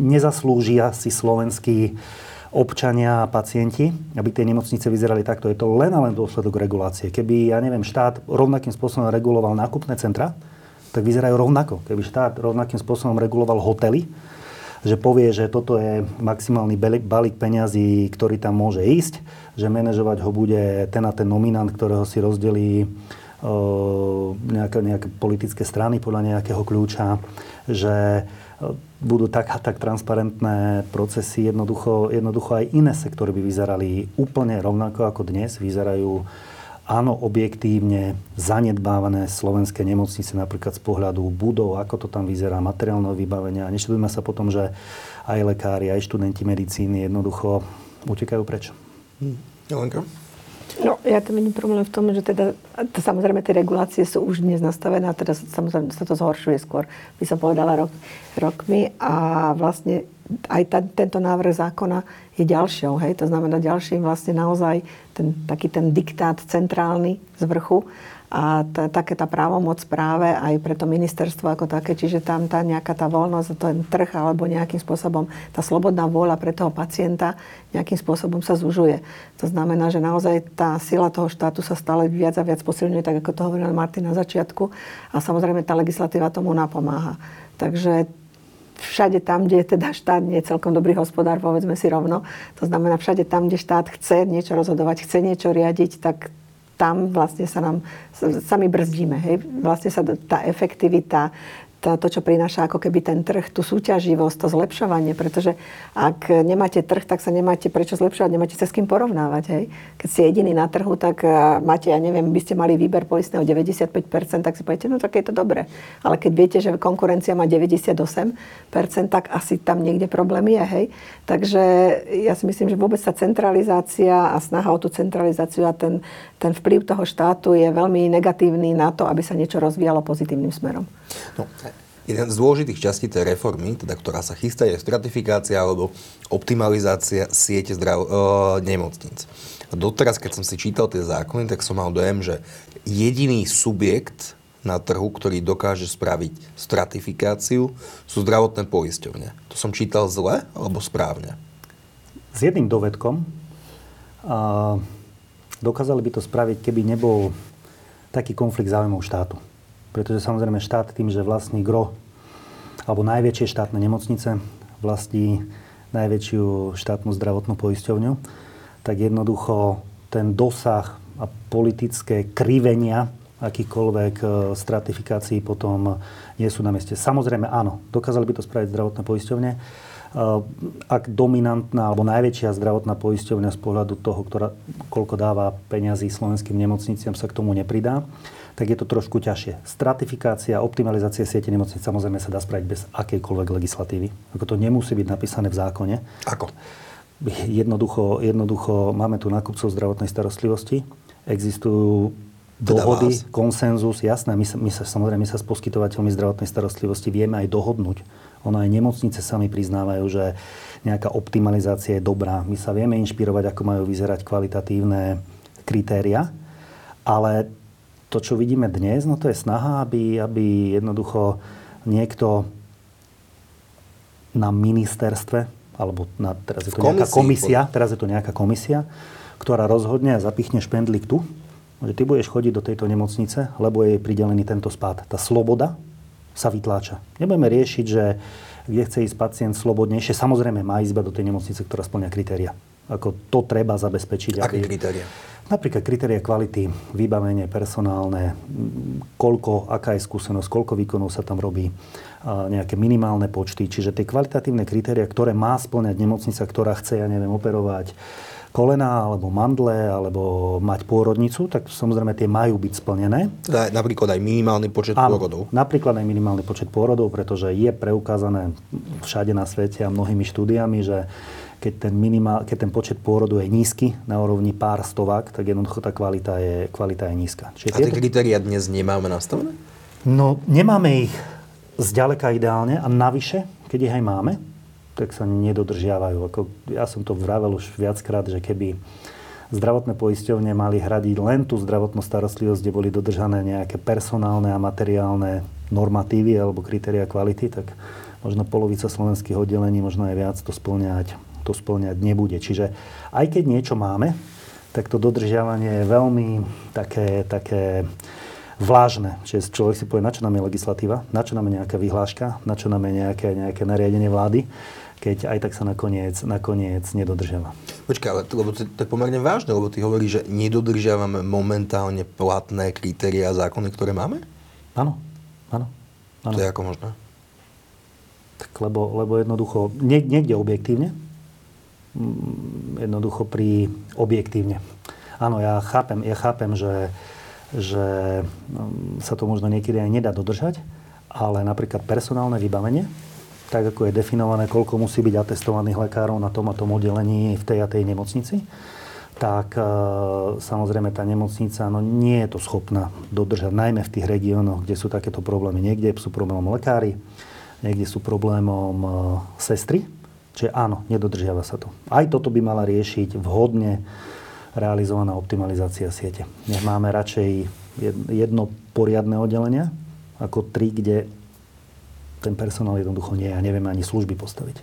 nezaslúžia si slovenskí občania a pacienti, aby tie nemocnice vyzerali takto. Je to len a len dôsledok regulácie. Keby, ja neviem, štát rovnakým spôsobom reguloval nákupné centra, tak vyzerajú rovnako. Keby štát rovnakým spôsobom reguloval hotely, že povie, že toto je maximálny balík peňazí, ktorý tam môže ísť, že manažovať ho bude ten a ten nominant, ktorého si rozdelí nejaké, nejaké politické strany podľa nejakého kľúča, že budú tak a tak transparentné procesy. Jednoducho, jednoducho aj iné sektory by vyzerali úplne rovnako ako dnes vyzerajú. Áno, objektívne zanedbávané slovenské nemocnice, napríklad z pohľadu budov, ako to tam vyzerá, materiálne vybavenia. Neštudujme sa potom, že aj lekári, aj študenti medicíny jednoducho utekajú preč. Hm. Jelenka? No, ja tam vidím problém v tom, že teda, to, samozrejme tie regulácie sú už dnes nastavené a teda samozrejme sa to zhoršuje skôr, by som povedala rok, rokmi a vlastne aj ta, tento návrh zákona je ďalšou, hej, to znamená ďalším vlastne naozaj ten, taký ten diktát centrálny z vrchu a t- také tá právomoc práve aj pre to ministerstvo ako také, čiže tam tá nejaká tá voľnosť, ten trh alebo nejakým spôsobom tá slobodná vôľa pre toho pacienta nejakým spôsobom sa zužuje. To znamená, že naozaj tá sila toho štátu sa stále viac a viac posilňuje, tak ako to hovoril Martin na začiatku a samozrejme tá legislatíva tomu napomáha. Takže všade tam, kde je teda štát nie je celkom dobrý hospodár, povedzme si rovno. To znamená, všade tam, kde štát chce niečo rozhodovať, chce niečo riadiť, tak tam vlastne sa nám, sami brzdíme, hej. Vlastne sa tá efektivita, tá, to, čo prináša ako keby ten trh, tú súťaživosť, to zlepšovanie, pretože ak nemáte trh, tak sa nemáte prečo zlepšovať, nemáte sa s kým porovnávať, hej. Keď ste jediný na trhu, tak máte, ja neviem, by ste mali výber poistného deväťdesiatpäť percent, tak si poviete, no tak je to dobré. Ale keď viete, že konkurencia má deväťdesiatosem percent, tak asi tam niekde problém je, hej. Takže ja si myslím, že vôbec tá centralizácia a snaha o tú centralizáciu a ten, ten vplyv toho štátu je veľmi negatívny na to, aby sa niečo rozvíjalo pozitívnym smerom. No, jeden z dôležitých častí tej reformy, teda, ktorá sa chystá, je stratifikácia alebo optimalizácia siete zdrav- e, nemocníc. A doteraz, keď som si čítal tie zákony, tak som mal dojem, že jediný subjekt na trhu, ktorý dokáže spraviť stratifikáciu, sú zdravotné poisťovne. To som čítal zle alebo správne? S jedným dovedkom. A dokázali by to spraviť, keby nebol taký konflikt záujmov štátu. Pretože samozrejme štát tým, že vlastní gro, alebo najväčšie štátne nemocnice, vlastní najväčšiu štátnu zdravotnú poisťovňu, tak jednoducho ten dosah a politické krivenia akýkoľvek stratifikácií potom nie sú na mieste. Samozrejme áno, dokázali by to spraviť zdravotné poisťovne, ak dominantná alebo najväčšia zdravotná poisťovňa z pohľadu toho, ktorá, koľko dáva peňazí slovenským nemocniciam, sa k tomu nepridá, tak je to trošku ťažšie. Stratifikácia, optimalizácia siete nemocníc samozrejme sa dá spraviť bez akejkoľvek legislatívy. Ako to nemusí byť napísané v zákone. Ako? Jednoducho, jednoducho máme tu nákupcov zdravotnej starostlivosti, existujú dohody, konsenzus, jasné, my sa, my sa samozrejme my sa s poskytovateľmi zdravotnej starostlivosti vieme aj dohodnúť. Ono aj nemocnice sami priznávajú, že nejaká optimalizácia je dobrá. My sa vieme inšpirovať, ako majú vyzerať kvalitatívne kritéria, ale to, čo vidíme dnes, no to je snaha, aby, aby jednoducho niekto na ministerstve, alebo na, teraz je to nejaká komisia, teraz je to nejaká komisia, ktorá rozhodne a zapichne špendlík tu, že ty budeš chodiť do tejto nemocnice, lebo je pridelený tento spád. Tá sloboda sa vytláča. Nebudeme riešiť, že kde chce ísť pacient slobodnejšie. Samozrejme má ísť iba do tej nemocnice, ktorá spĺňa kritéria. Ako to treba zabezpečiť. Aké aby... kritéria? Napríklad kritéria kvality, vybavenie personálne, koľko, aká je skúsenosť, koľko výkonov sa tam robí, nejaké minimálne počty. Čiže tie kvalitatívne kritéria, ktoré má spĺňať nemocnica, ktorá chce, ja neviem, operovať kolená, alebo mandle, alebo mať pôrodnicu, tak samozrejme tie majú byť splnené. Napríklad aj minimálny počet Áno, pôrodov. Napríklad aj minimálny počet pôrodov, pretože je preukázané všade na svete a mnohými štúdiami, že keď ten, minimál, keď ten počet pôrodov je nízky, na úrovni pár stovák, tak jednoducho tá kvalita je, kvalita je nízka. Čiže a tie kritériá dnes nemáme nastavené? No, nemáme ich zďaleka ideálne a navyše, keď ich aj máme, tak sa nedodržiavajú. Ako, ja som to vravel už viackrát, že keby zdravotné poisťovne mali hradiť len tú zdravotnú starostlivosť, kde boli dodržané nejaké personálne a materiálne normatívy alebo kritériá kvality, tak možno polovica slovenských oddelení, možno aj viac, to spĺňať, to spĺňať nebude. Čiže aj keď niečo máme, tak to dodržiavanie je veľmi také, také vlážne. Čiže človek si povie, na čo nám je legislatíva, na čo nám je nejaká vyhláška, na čo nám je nejaké, nejaké nariadenie vlády, keď aj tak sa nakoniec, nakoniec nedodržiava. Počkaj, ale to, lebo to, to je pomerne vážne, lebo ty hovoríš, že nedodržiavame momentálne platné kritériá a zákony, ktoré máme? Áno, áno. áno. To je ako možné? Tak lebo, lebo jednoducho, niek- niekde objektívne, jednoducho pri objektívne. Áno, ja chápem, ja chápem, že že sa to možno niekedy aj nedá dodržať, ale napríklad personálne vybavenie, tak ako je definované, koľko musí byť atestovaných lekárov na tom a tom oddelení v tej a tej nemocnici, tak e, samozrejme tá nemocnica no, nie je to schopná dodržať, najmä v tých regiónoch, kde sú takéto problémy. Niekde sú problémom lekári, niekde sú problémom e, sestry, čiže áno, nedodržiava sa to. Aj toto by mala riešiť vhodne realizovaná optimalizácia siete. Nech máme radšej jedno poriadne oddelenie, ako tri, kde ten personál jednoducho nie je a nevieme ani služby postaviť.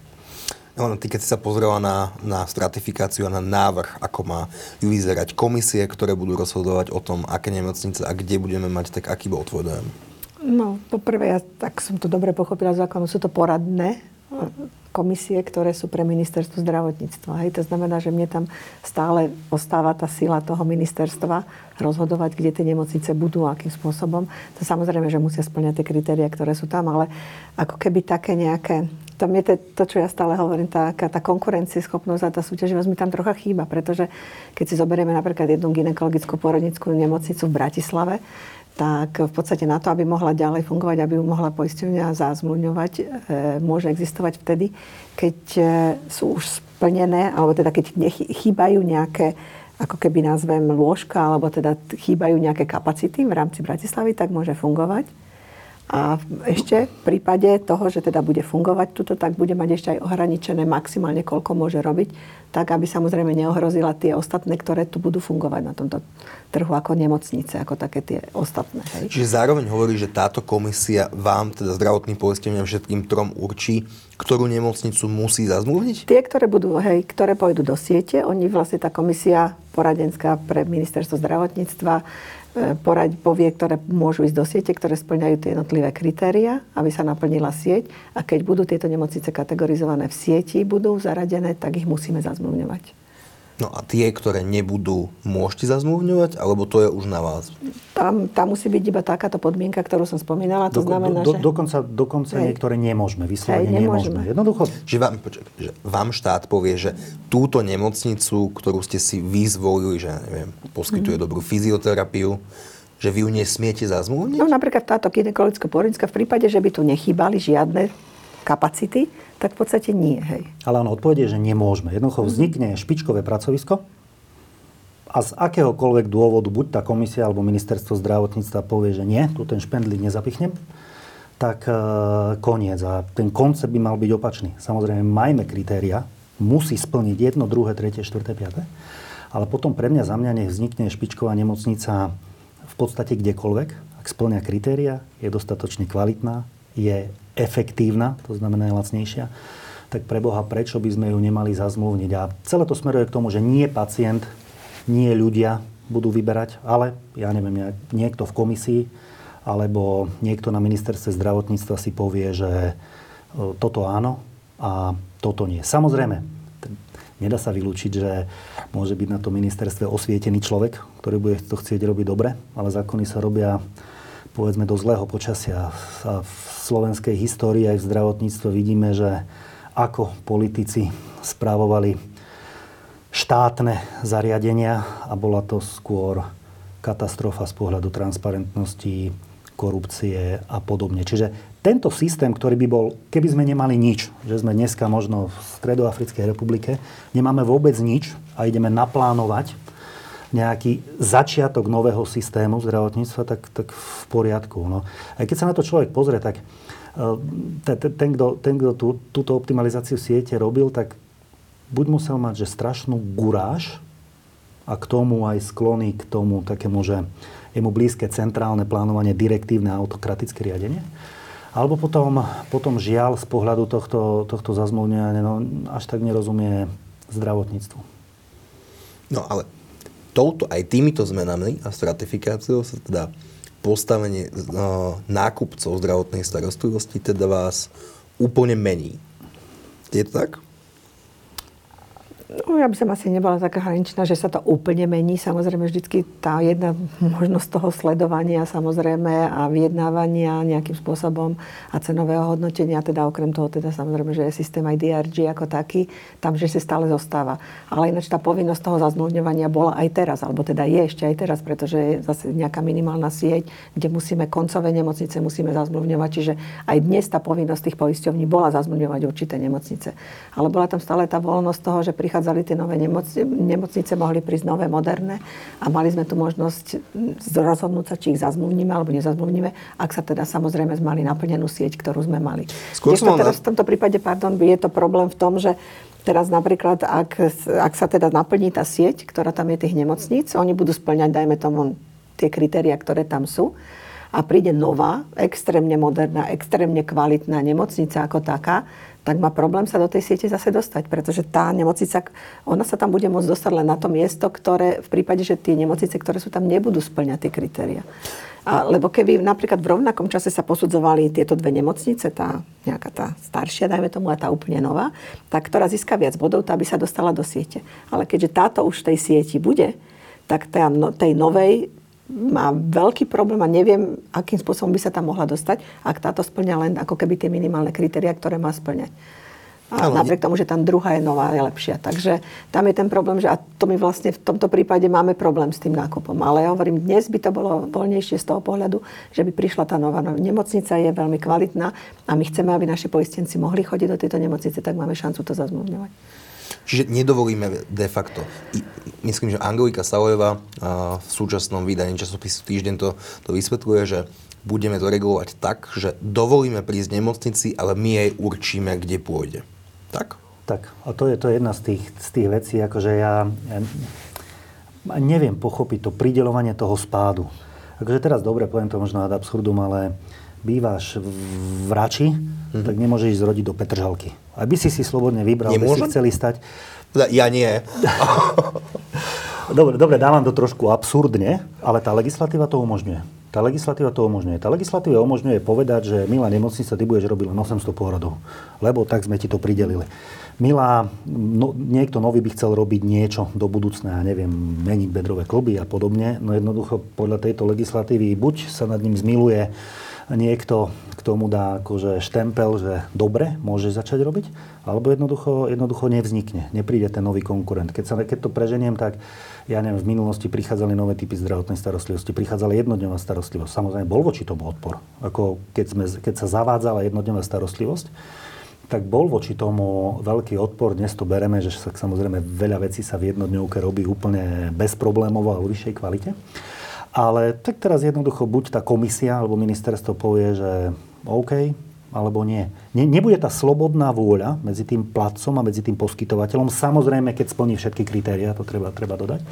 No, ty keď si sa pozrela na, na stratifikáciu a na návrh, ako má vyzerať komisie, ktoré budú rozhodovať o tom, aké nemocnice a kde budeme mať, tak aký bol tvoj dojem? No, poprvé, ja tak som to dobre pochopila zákonu, sú to poradné komisie, ktoré sú pre ministerstvo zdravotníctva. Hej, to znamená, že mne tam stále ostáva tá sila toho ministerstva rozhodovať, kde tie nemocnice budú, akým spôsobom. To samozrejme, že musia spĺňať tie kritériá, ktoré sú tam, ale ako keby také nejaké... Tam je to, čo ja stále hovorím, tá, tá konkurencieschopnosť a tá súťaživosť mi tam trocha chýba, pretože keď si zoberieme napríklad jednu gynekologickú porodnickú nemocnicu v Bratislave, tak v podstate na to, aby mohla ďalej fungovať, aby ju mohla poisťovňa zazmluvňovať, e, môže existovať vtedy, keď e, sú už splnené, alebo teda keď chýbajú nejaké, ako keby nazvem, lôžka, alebo teda chýbajú nejaké kapacity v rámci Bratislavy, tak môže fungovať. A ešte v prípade toho, že teda bude fungovať tuto, tak bude mať ešte aj ohraničené maximálne, koľko môže robiť, tak aby samozrejme neohrozila tie ostatné, ktoré tu budú fungovať na tomto trhu ako nemocnice, ako také tie ostatné. Hej. Čiže zároveň hovorí, že táto komisia vám, teda zdravotným poisťovňam všetkým trom určí, ktorú nemocnicu musí zazmluvniť? Tie, ktoré budú, hej, ktoré pôjdu do siete, oni vlastne tá komisia poradenská pre ministerstvo zdravotníctva porad povie, ktoré môžu ísť do siete, ktoré spĺňajú tie jednotlivé kritériá, aby sa naplnila sieť. A keď budú tieto nemocnice kategorizované v sieti, budú zaradené, tak ich musíme zazmluvňovať. No a tie, ktoré nebudú, môžete zazmluvňovať, alebo to je už na vás? Tam, tam musí byť iba takáto podmienka, ktorú som spomínala. To do, znamená, do, do, že... Dokonca, dokonca niektoré nemôžeme, vyslovene hej, nemôžeme. nemôžeme. Jednoducho... Že vám, že vám štát povie, že túto nemocnicu, ktorú ste si vy zvolili, že ja neviem, poskytuje mm-hmm. dobrú fyzioterapiu, že vy ju nesmiete zazmluvniť? No napríklad táto gynekologicko-pôrodnická, v prípade, že by tu nechýbali žiadne kapacity, tak v podstate nie, hej. Ale on odpovede, že nemôžeme. Jednoducho vznikne špičkové pracovisko a z akéhokoľvek dôvodu, buď tá komisia alebo ministerstvo zdravotníctva povie, že nie, tu ten špendlík nezapichnem, tak e, koniec. A ten koncept by mal byť opačný. Samozrejme, majme kritéria, musí splniť jedno, druhé, tretie, štvrté, piaté, ale potom pre mňa, za mňa nech vznikne špičková nemocnica v podstate kdekoľvek, ak splňa kritéria, je dostatočne kvalitná, je efektívna, to znamená je lacnejšia, tak pre Boha, prečo by sme ju nemali zazmluvniť? A celé to smeruje k tomu, že nie pacient, nie ľudia budú vyberať, ale, ja neviem, niekto v komisii, alebo niekto na ministerstve zdravotníctva si povie, že toto áno a toto nie. Samozrejme, nedá sa vylúčiť, že môže byť na to ministerstve osvietený človek, ktorý bude to chcieť robiť dobre, ale zákony sa robia povedzme do zlého počasia. A v slovenskej histórii aj v zdravotníctve vidíme, že ako politici správovali štátne zariadenia a bola to skôr katastrofa z pohľadu transparentnosti, korupcie a podobne. Čiže tento systém, ktorý by bol, keby sme nemali nič, že sme dneska možno v Stredoafrickej republike, nemáme vôbec nič a ideme naplánovať nejaký začiatok nového systému zdravotníctva, tak, tak v poriadku. No. Aj keď sa na to človek pozrie, tak ten, kto, ten, kto tú, túto optimalizáciu siete robil, tak buď musel mať, že strašnú guráž a k tomu aj sklony k tomu takému, že je mu blízke centrálne plánovanie, direktívne autokratické riadenie. Alebo potom, potom žiaľ z pohľadu tohto, tohto zazmluvňa no, až tak nerozumie zdravotníctvu. No ale touto aj týmito zmenami a stratifikáciou sa teda postavenie e, nákupcov zdravotnej starostlivosti teda vás úplne mení. Je to tak? No, ja by som asi nebola taká hraničná, že sa to úplne mení. Samozrejme, vždycky tá jedna možnosť toho sledovania samozrejme a vyjednávania nejakým spôsobom a cenového hodnotenia, teda okrem toho, teda samozrejme, že je systém aj dé er gé ako taký, tam, že si stále zostáva. Ale ináč tá povinnosť toho zazmluvňovania bola aj teraz, alebo teda je ešte aj teraz, pretože je zase nejaká minimálna sieť, kde musíme koncové nemocnice musíme zazmluvňovať, čiže aj dnes tá povinnosť tých poisťovní bola zazmluvňovať určité nemocnice. Ale bola tam stále tá voľnosť toho, že prichádza Zali tie nové nemocnice, nemocnice mohli prísť nové, moderné a mali sme tu možnosť rozhodnúť sa, či ich zazmluvníme alebo nezazmluvníme, ak sa teda samozrejme mali naplnenú sieť, ktorú sme mali. Skôr som teraz v tomto prípade, pardon, je to problém v tom, že teraz napríklad, ak, ak sa teda naplní tá sieť, ktorá tam je tých nemocníc, oni budú spĺňať, dajme tomu, tie kritéria, ktoré tam sú a príde nová, extrémne moderná, extrémne kvalitná nemocnica ako taká, tak má problém sa do tej siete zase dostať, pretože tá nemocnica, ona sa tam bude môcť dostať len na to miesto, ktoré v prípade, že tie nemocnice, ktoré sú tam, nebudú spĺňať tie kritériá. A, lebo keby napríklad v rovnakom čase sa posudzovali tieto dve nemocnice, tá nejaká tá staršia, dajme tomu, a tá úplne nová, tak ktorá získa viac bodov, tá by sa dostala do siete. Ale keďže táto už v tej sieti bude, tak tá, no, tej novej má veľký problém a neviem, akým spôsobom by sa tam mohla dostať, ak táto spĺňa len ako keby tie minimálne kritériá, ktoré má spĺňať. A napriek tomu, že tam druhá je nová, je lepšia. Takže tam je ten problém, že a to my vlastne v tomto prípade máme problém s tým nákupom. Ale ja hovorím, dnes by to bolo voľnejšie z toho pohľadu, že by prišla tá nová nemocnica, je veľmi kvalitná a my chceme, aby naši poistenci mohli chodiť do tejto nemocnice, tak máme šancu to zazmluvňovať. Čiže nedovolíme de facto. Myslím, že Angelika Salojová v súčasnom vydaní časopisu Týždeň to, to vysvetľuje, že budeme to regulovať tak, že dovolíme prísť nemocnici, ale my jej určíme, kde pôjde. Tak? Tak. A to je, to je jedna z tých, z tých vecí, akože ja, ja neviem pochopiť to prideľovanie toho spádu. Akože teraz dobre, poviem to možno ad absurdum, ale bývaš v Rači, mm-hmm. tak nemôžeš ísť rodiť do Petržalky. Aby si si slobodne vybral, kde si chceli stať. Ja nie. dobre, dobre, dávam to trošku absurdne, ale tá legislatíva to umožňuje. Tá legislatíva to umožňuje. Tá legislatíva umožňuje povedať, že milá nemocnica, ty budeš robiť len osemsto pôrodov, lebo tak sme ti to pridelili. Milá, no, niekto nový by chcel robiť niečo do budúcna, ja neviem, meniť bedrové kloby a podobne, no jednoducho podľa tejto legislatívy buď sa nad ním zmiluje niekto, k tomu dá akože štempel, že dobre, môžeš začať robiť, alebo jednoducho, jednoducho nevznikne, nepríde ten nový konkurent. Keď, sa, keď to preženiem, tak ja neviem, v minulosti prichádzali nové typy zdravotnej starostlivosti, prichádzala jednodňová starostlivosť. Samozrejme, bol voči tomu odpor. Ako keď, sme, keď sa zavádzala jednodňová starostlivosť, tak bol voči tomu veľký odpor. Dnes to bereme, že sa, samozrejme veľa vecí sa v jednodňovke robí úplne bezproblémovo a v vyššej kvalite. Ale tak teraz jednoducho buď tá komisia alebo ministerstvo povie, že OK, alebo nie. Ne, nebude tá slobodná vôľa medzi tým platcom a medzi tým poskytovateľom. Samozrejme, keď splní všetky kritériá, to treba, treba dodať.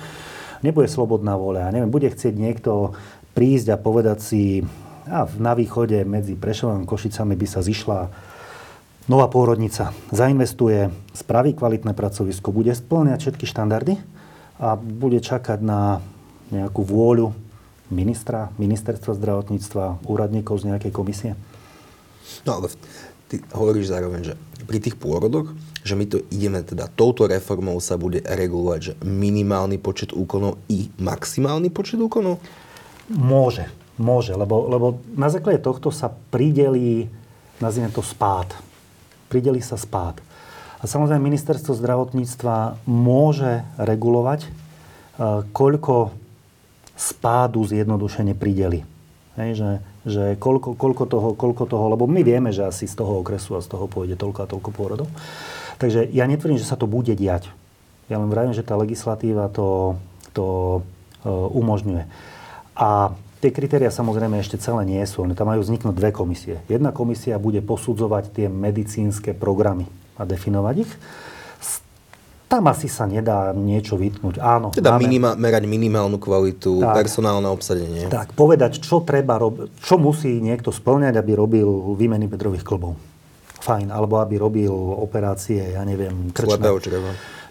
Nebude slobodná vôľa. Neviem, bude chcieť niekto prísť a povedať si, a na východe medzi Prešovom a Košicami by sa zišla nová pôrodnica. Zainvestuje, spraví kvalitné pracovisko, bude splňať všetky štandardy a bude čakať na nejakú vôľu ministra, ministerstva zdravotníctva, úradníkov z nejakej komisie? No ale ty hovoríš zároveň, že pri tých pôrodoch, že my to ideme teda, touto reformou sa bude regulovať, že minimálny počet úkonov i maximálny počet úkonov? Môže, môže, lebo, lebo na základe tohto sa pridelí, nazvime to spád. Pridelí sa spád. A samozrejme ministerstvo zdravotníctva môže regulovať, koľko spádu zjednodušene prideli. Hej, že, že koľko, koľko, toho, koľko toho, lebo my vieme, že asi z toho okresu a z toho pôjde toľko a toľko pôrodov. Takže ja netvrdím, že sa to bude diať. Ja len vravím, že tá legislatíva to, to e, umožňuje. A tie kritéria samozrejme ešte celé nie sú. Tam majú vzniknúť dve komisie. Jedna komisia bude posudzovať tie medicínske programy a definovať ich. Tam asi sa nedá niečo vytknúť. Áno. Teda máme minima, merať minimálnu kvalitu, tak, personálne obsadenie. Tak, povedať, čo treba robiť, čo musí niekto spĺňať, aby robil výmeny bedrových klbov. Fajn. Alebo aby robil operácie, ja neviem, krčné.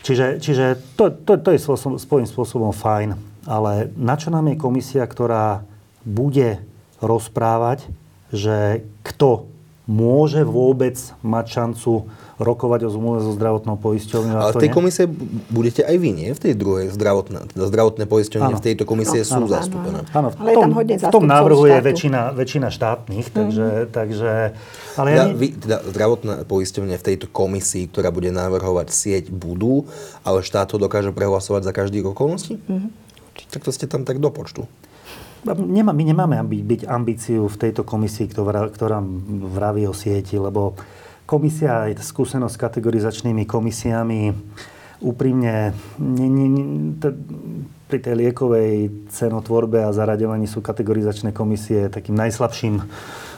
Čiže, čiže to, to, to je svojím spôsobom fajn. Ale na čo nám je komisia, ktorá bude rozprávať, že kto môže vôbec mať šancu rokovať o zmluve so zdravotnou poisťovňou. Ale v tej komisie budete aj vy, nie? V tej druhej zdravotné, teda zdravotné poisťovne v tejto komisie no, sú áno, zastúpené. Áno, áno. V, tom, v tom návrhu je väčšina, väčšina štátnych, takže... Mm-hmm. takže ale ja, ja vy, teda zdravotné poisťovne v tejto komisii, ktorá bude navrhovať sieť, budú, ale štát to dokáže prehlasovať za každých okolností? Mm-hmm. Tak to ste tam tak do počtu. Nemá, my nemáme ambi- byť ambíciu v tejto komisii, ktorá, ktorá vraví o sieti, lebo komisia aj skúsenosť s kategorizačnými komisiami úprimne nie, nie, nie, t- pri tej liekovej cenotvorbe a zaraďovaní sú kategorizačné komisie takým najslabším,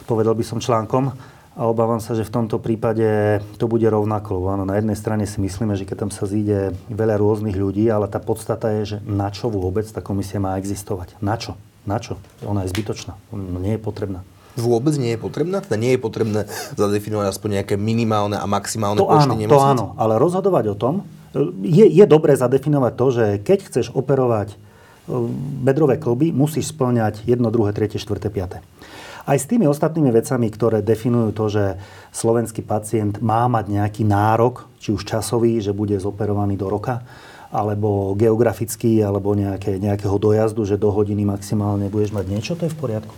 povedal by som, článkom a obávam sa, že v tomto prípade to bude rovnako. Áno, na jednej strane si myslíme, že keď tam sa zíde veľa rôznych ľudí, ale tá podstata je, že na čo vôbec tá komisia má existovať. Na čo? Na čo? Ona je zbytočná. Nie je potrebná. vôbec nie je potrebná? Teda nie je potrebné zadefinovať aspoň nejaké minimálne a maximálne počty nemocníc? To áno, ale rozhodovať o tom, je, je dobré zadefinovať to, že keď chceš operovať bedrové klby, musíš spĺňať jedno, druhé, tretie, štvrté, piate. Aj s tými ostatnými vecami, ktoré definujú to, že slovenský pacient má mať nejaký nárok, či už časový, že bude zoperovaný do roka, alebo geografický, alebo nejaké, nejakého dojazdu, že do hodiny maximálne budeš mať niečo, to je v poriadku.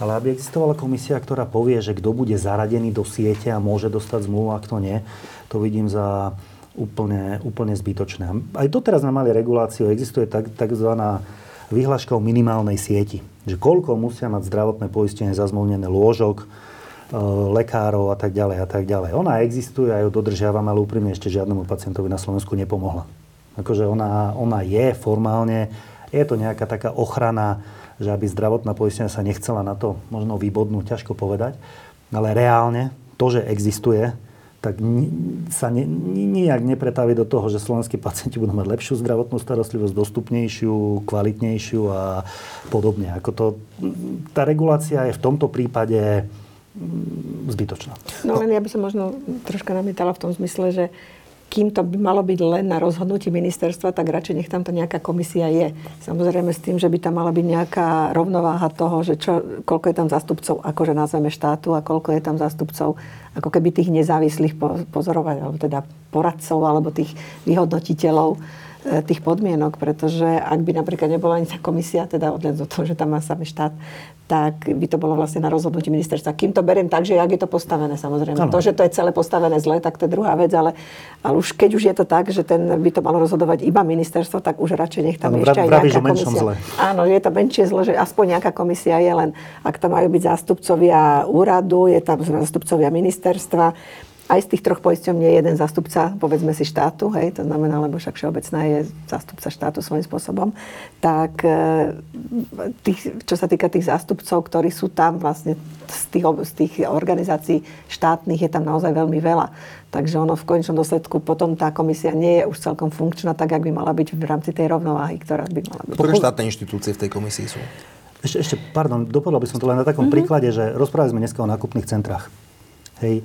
Ale aby existovala komisia, ktorá povie, že kto bude zaradený do siete a môže dostať zmluvu, a kto nie, to vidím za úplne, úplne zbytočné. Aj doteraz sme mali reguláciu, existuje tak, takzvaná vyhláška o minimálnej sieti. Že koľko musia mať zdravotné poistenie zazmluvnené lôžok, e, lekárov a tak ďalej a tak ďalej. Ona existuje a ju dodržiavame, ale úprimne ešte žiadnemu pacientovi na Slovensku nepomohla. Akože ona, ona je formálne, je to nejaká taká ochrana, že aby zdravotná poistenie sa nechcela na to možno vybodnúť, ťažko povedať, ale reálne to, že existuje, tak sa ne, nijak nepretaví do toho, že slovenskí pacienti budú mať lepšiu zdravotnú starostlivosť, dostupnejšiu, kvalitnejšiu a podobne. Ako to, tá regulácia je v tomto prípade zbytočná. No len ja by som možno troška namietala v tom zmysle, že kým to by malo byť len na rozhodnutí ministerstva, tak radšej nech tam to nejaká komisia je. Samozrejme s tým, že by tam mala byť nejaká rovnováha toho, že čo, koľko je tam zástupcov, akože nazveme štátu, a koľko je tam zástupcov ako keby tých nezávislých pozorovateľov, alebo teda poradcov, alebo tých vyhodnotiteľov tých podmienok, pretože ak by napríklad nebola ani tá komisia, teda odhľad do toho, že tam má samý štát, tak by to bolo vlastne na rozhodnutí ministerstva. Kým to beriem tak, že jak je to postavené, samozrejme. Ano. To, že to je celé postavené zle, tak to je druhá vec, ale, ale už keď už je to tak, že ten by to malo rozhodovať iba ministerstvo, tak už radšej nech tam ano, ešte aj nejaká komisia. Zle. Áno, je to menšie zle, že aspoň nejaká komisia je, len ak tam majú byť zástupcovia úradu, je tam zástupcovia ministerstva. Aj z tých troch poisťovní je jeden zástupca, povedzme si, štátu, hej, to znamená, lebo však Všeobecná je zástupca štátu svojím spôsobom, tak tých, čo sa týka tých zástupcov, ktorí sú tam vlastne z tých, z tých organizácií štátnych, je tam naozaj veľmi veľa. Takže ono v konečnom dôsledku potom tá komisia nie je už celkom funkčná, tak, jak by mala byť v rámci tej rovnováhy, ktorá by mala byť. Ktoré štátne inštitúcie v tej komisii sú? Ešte, ešte pardon, dopadlo by som to len na takom mm-hmm. príklade, že rozprávali sme dneska o nákupných centrách. Hej.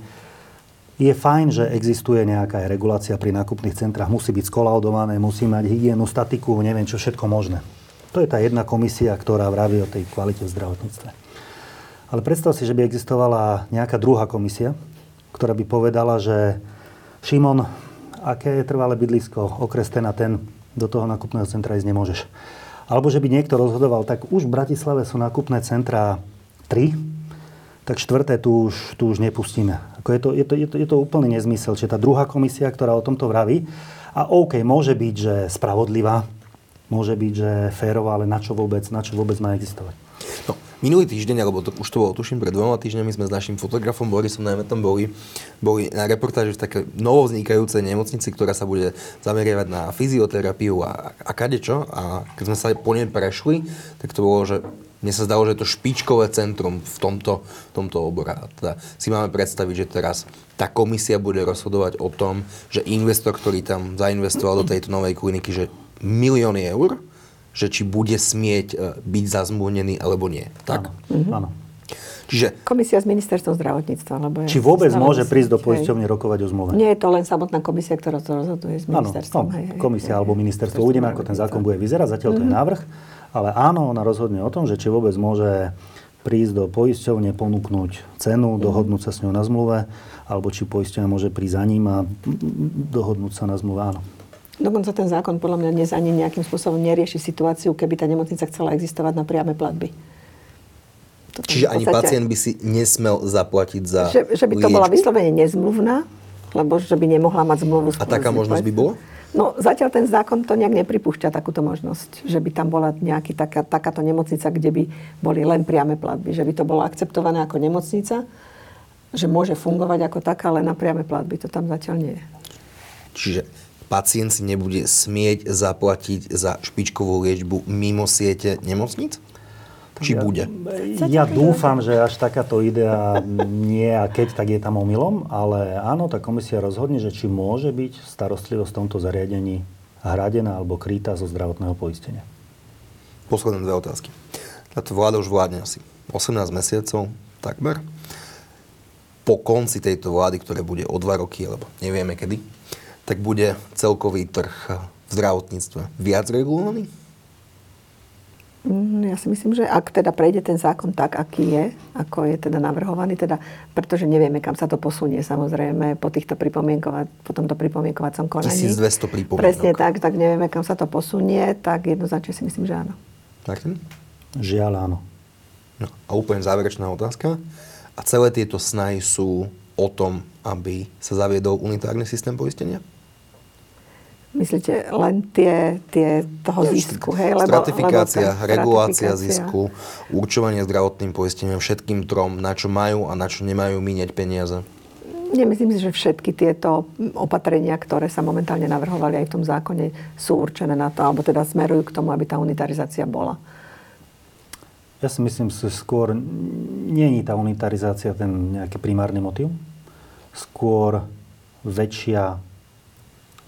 Je fajn, že existuje nejaká regulácia pri nákupných centrách. Musí byť skolaudované, musí mať hygienu, statiku, neviem čo, všetko možné. To je tá jedna komisia, ktorá vraví o tej kvalite v zdravotníctve. Ale predstav si, že by existovala nejaká druhá komisia, ktorá by povedala, že Šimon, aké je trvalé bydlisko, okres ten a ten, do toho nákupného centra ísť nemôžeš. Alebo že by niekto rozhodoval, tak už v Bratislave sú nákupné centra tri, tak štvrté tu už, tu už nepustíme. Ako je to, je to, je to, je to úplný nezmysel. Čiže tá druhá komisia, ktorá o tomto vraví, a OK, môže byť, že spravodlivá, môže byť, že férová, ale na čo vôbec, na čo vôbec má existovať? No, minulý týždeň, alebo to, už to bolo, tuším, pred dvoma týždňami sme s našim fotografom Borisom najmä tam boli, boli na reportáži v takej novovznikajúcej nemocnici, ktorá sa bude zameriavať na fyzioterapiu a, a kadečo. A keď sme sa po nej prešli, tak to bolo, že mne sa zdalo, že je to špičkové centrum v tomto, v tomto obore. Teda si máme predstaviť, že teraz tá komisia bude rozhodovať o tom, že investor, ktorý tam zainvestoval do tejto novej kliniky, že milióny eur, že či bude smieť byť zazmúnený alebo nie. Tak? Áno. Mhm. Čiže komisia z ministerstvom zdravotníctva. Lebo či vôbec môže prísť do poisťovne rokovať o zmluve? Nie je to len samotná komisia, ktorá to rozhoduje s ministerstvom. Áno, no, hej, komisia hej, alebo ministerstvo. Uvidíme, ako ten zákon bude vyzerať. Zatiaľ to je návrh. Ale áno, ona rozhodne o tom, že či vôbec môže prísť do poisťovne, ponúknuť cenu, dohodnúť sa s ňou na zmluve, alebo či poisťovňa môže prísť za ním a dohodnúť sa na zmluve, áno. Dokonca ten zákon podľa mňa dnes ani nejakým spôsobom nerieši situáciu, keby tá nemocnica chcela existovať na priame platby. Toto Čiže ani pacient by si nesmel zaplatiť za liečbu? Že, že by to liečbu? Bola vyslovene nezmluvná, lebo že by nemohla mať zmluvu. A taká možnosť by bola? No, zatiaľ ten zákon to nejak nepripúšťa takúto možnosť, že by tam bola nejaká taká, takáto nemocnica, kde by boli len priame platby, že by to bolo akceptované ako nemocnica, že môže fungovať ako taká, len na priame platby. To tam zatiaľ nie je. Čiže pacient si nebude smieť zaplatiť za špičkovú liečbu mimo siete nemocnic? Či ja, bude? Ja dúfam, že až takáto idea nie, a keď, tak je tam omylom, ale áno, tá komisia rozhodne, že či môže byť starostlivosť v tomto zariadení hradená alebo krytá zo zdravotného poistenia. Posledné dve otázky. Táto vláda už vládne asi osemnásť mesiacov. takmer. Po konci tejto vlády, ktoré bude o dva roky, alebo nevieme kedy, tak bude celkový trh v zdravotníctve viac regulovaný? Ja si myslím, že ak teda prejde ten zákon tak, aký je, ako je teda navrhovaný, teda, pretože nevieme, kam sa to posunie, samozrejme, po týchto pripomienkova- po tomto pripomienkovacom konaní. tisícdvesto pripomienok. Presne tak, tak nevieme, kam sa to posunie, tak jednoznačne si myslím, že áno. Martin? Žiaľ, áno. No, a úplne záverečná otázka. A celé tieto snahy sú o tom, aby sa zaviedol unitárny systém poistenia? Myslíte len tie, tie toho zisku, hej? Lebo, stratifikácia, lebo ten, regulácia stratifikácia. Zisku, určovanie zdravotným poistením všetkým trom, na čo majú a na čo nemajú míňať peniaze. Nemyslím si, že všetky tieto opatrenia, ktoré sa momentálne navrhovali aj v tom zákone, sú určené na to, alebo teda smerujú k tomu, aby tá unitarizácia bola. Ja si myslím, že skôr nie je tá unitarizácia ten nejaký primárny motív. Skôr väčšia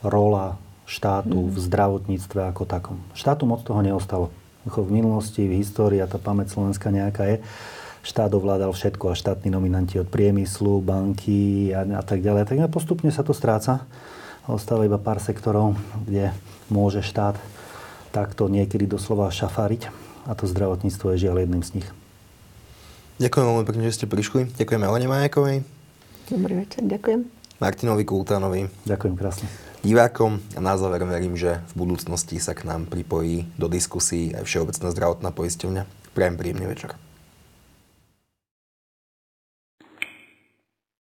rola štátu v zdravotníctve ako takom. Štátu moc toho neostalo. V minulosti, v histórii, a tá pamäť Slovenska nejaká je, štát ovládal všetko a štátni nominanti od priemyslu, banky a, a tak ďalej. Tak postupne sa to stráca. Ostáva iba pár sektorov, kde môže štát takto niekedy doslova šafáriť a to zdravotníctvo je žiaľ jedným z nich. Ďakujem veľmi pekne, že ste prišli. Ďakujeme Elene Majkovej. Dobrý večer, ďakujem. Martinovi Kultánovi. Ďakujem krásne. Divákom a na záver verím, že v budúcnosti sa k nám pripojí do diskusí aj Všeobecná zdravotná poisťovňa. Prajem príjemný večer.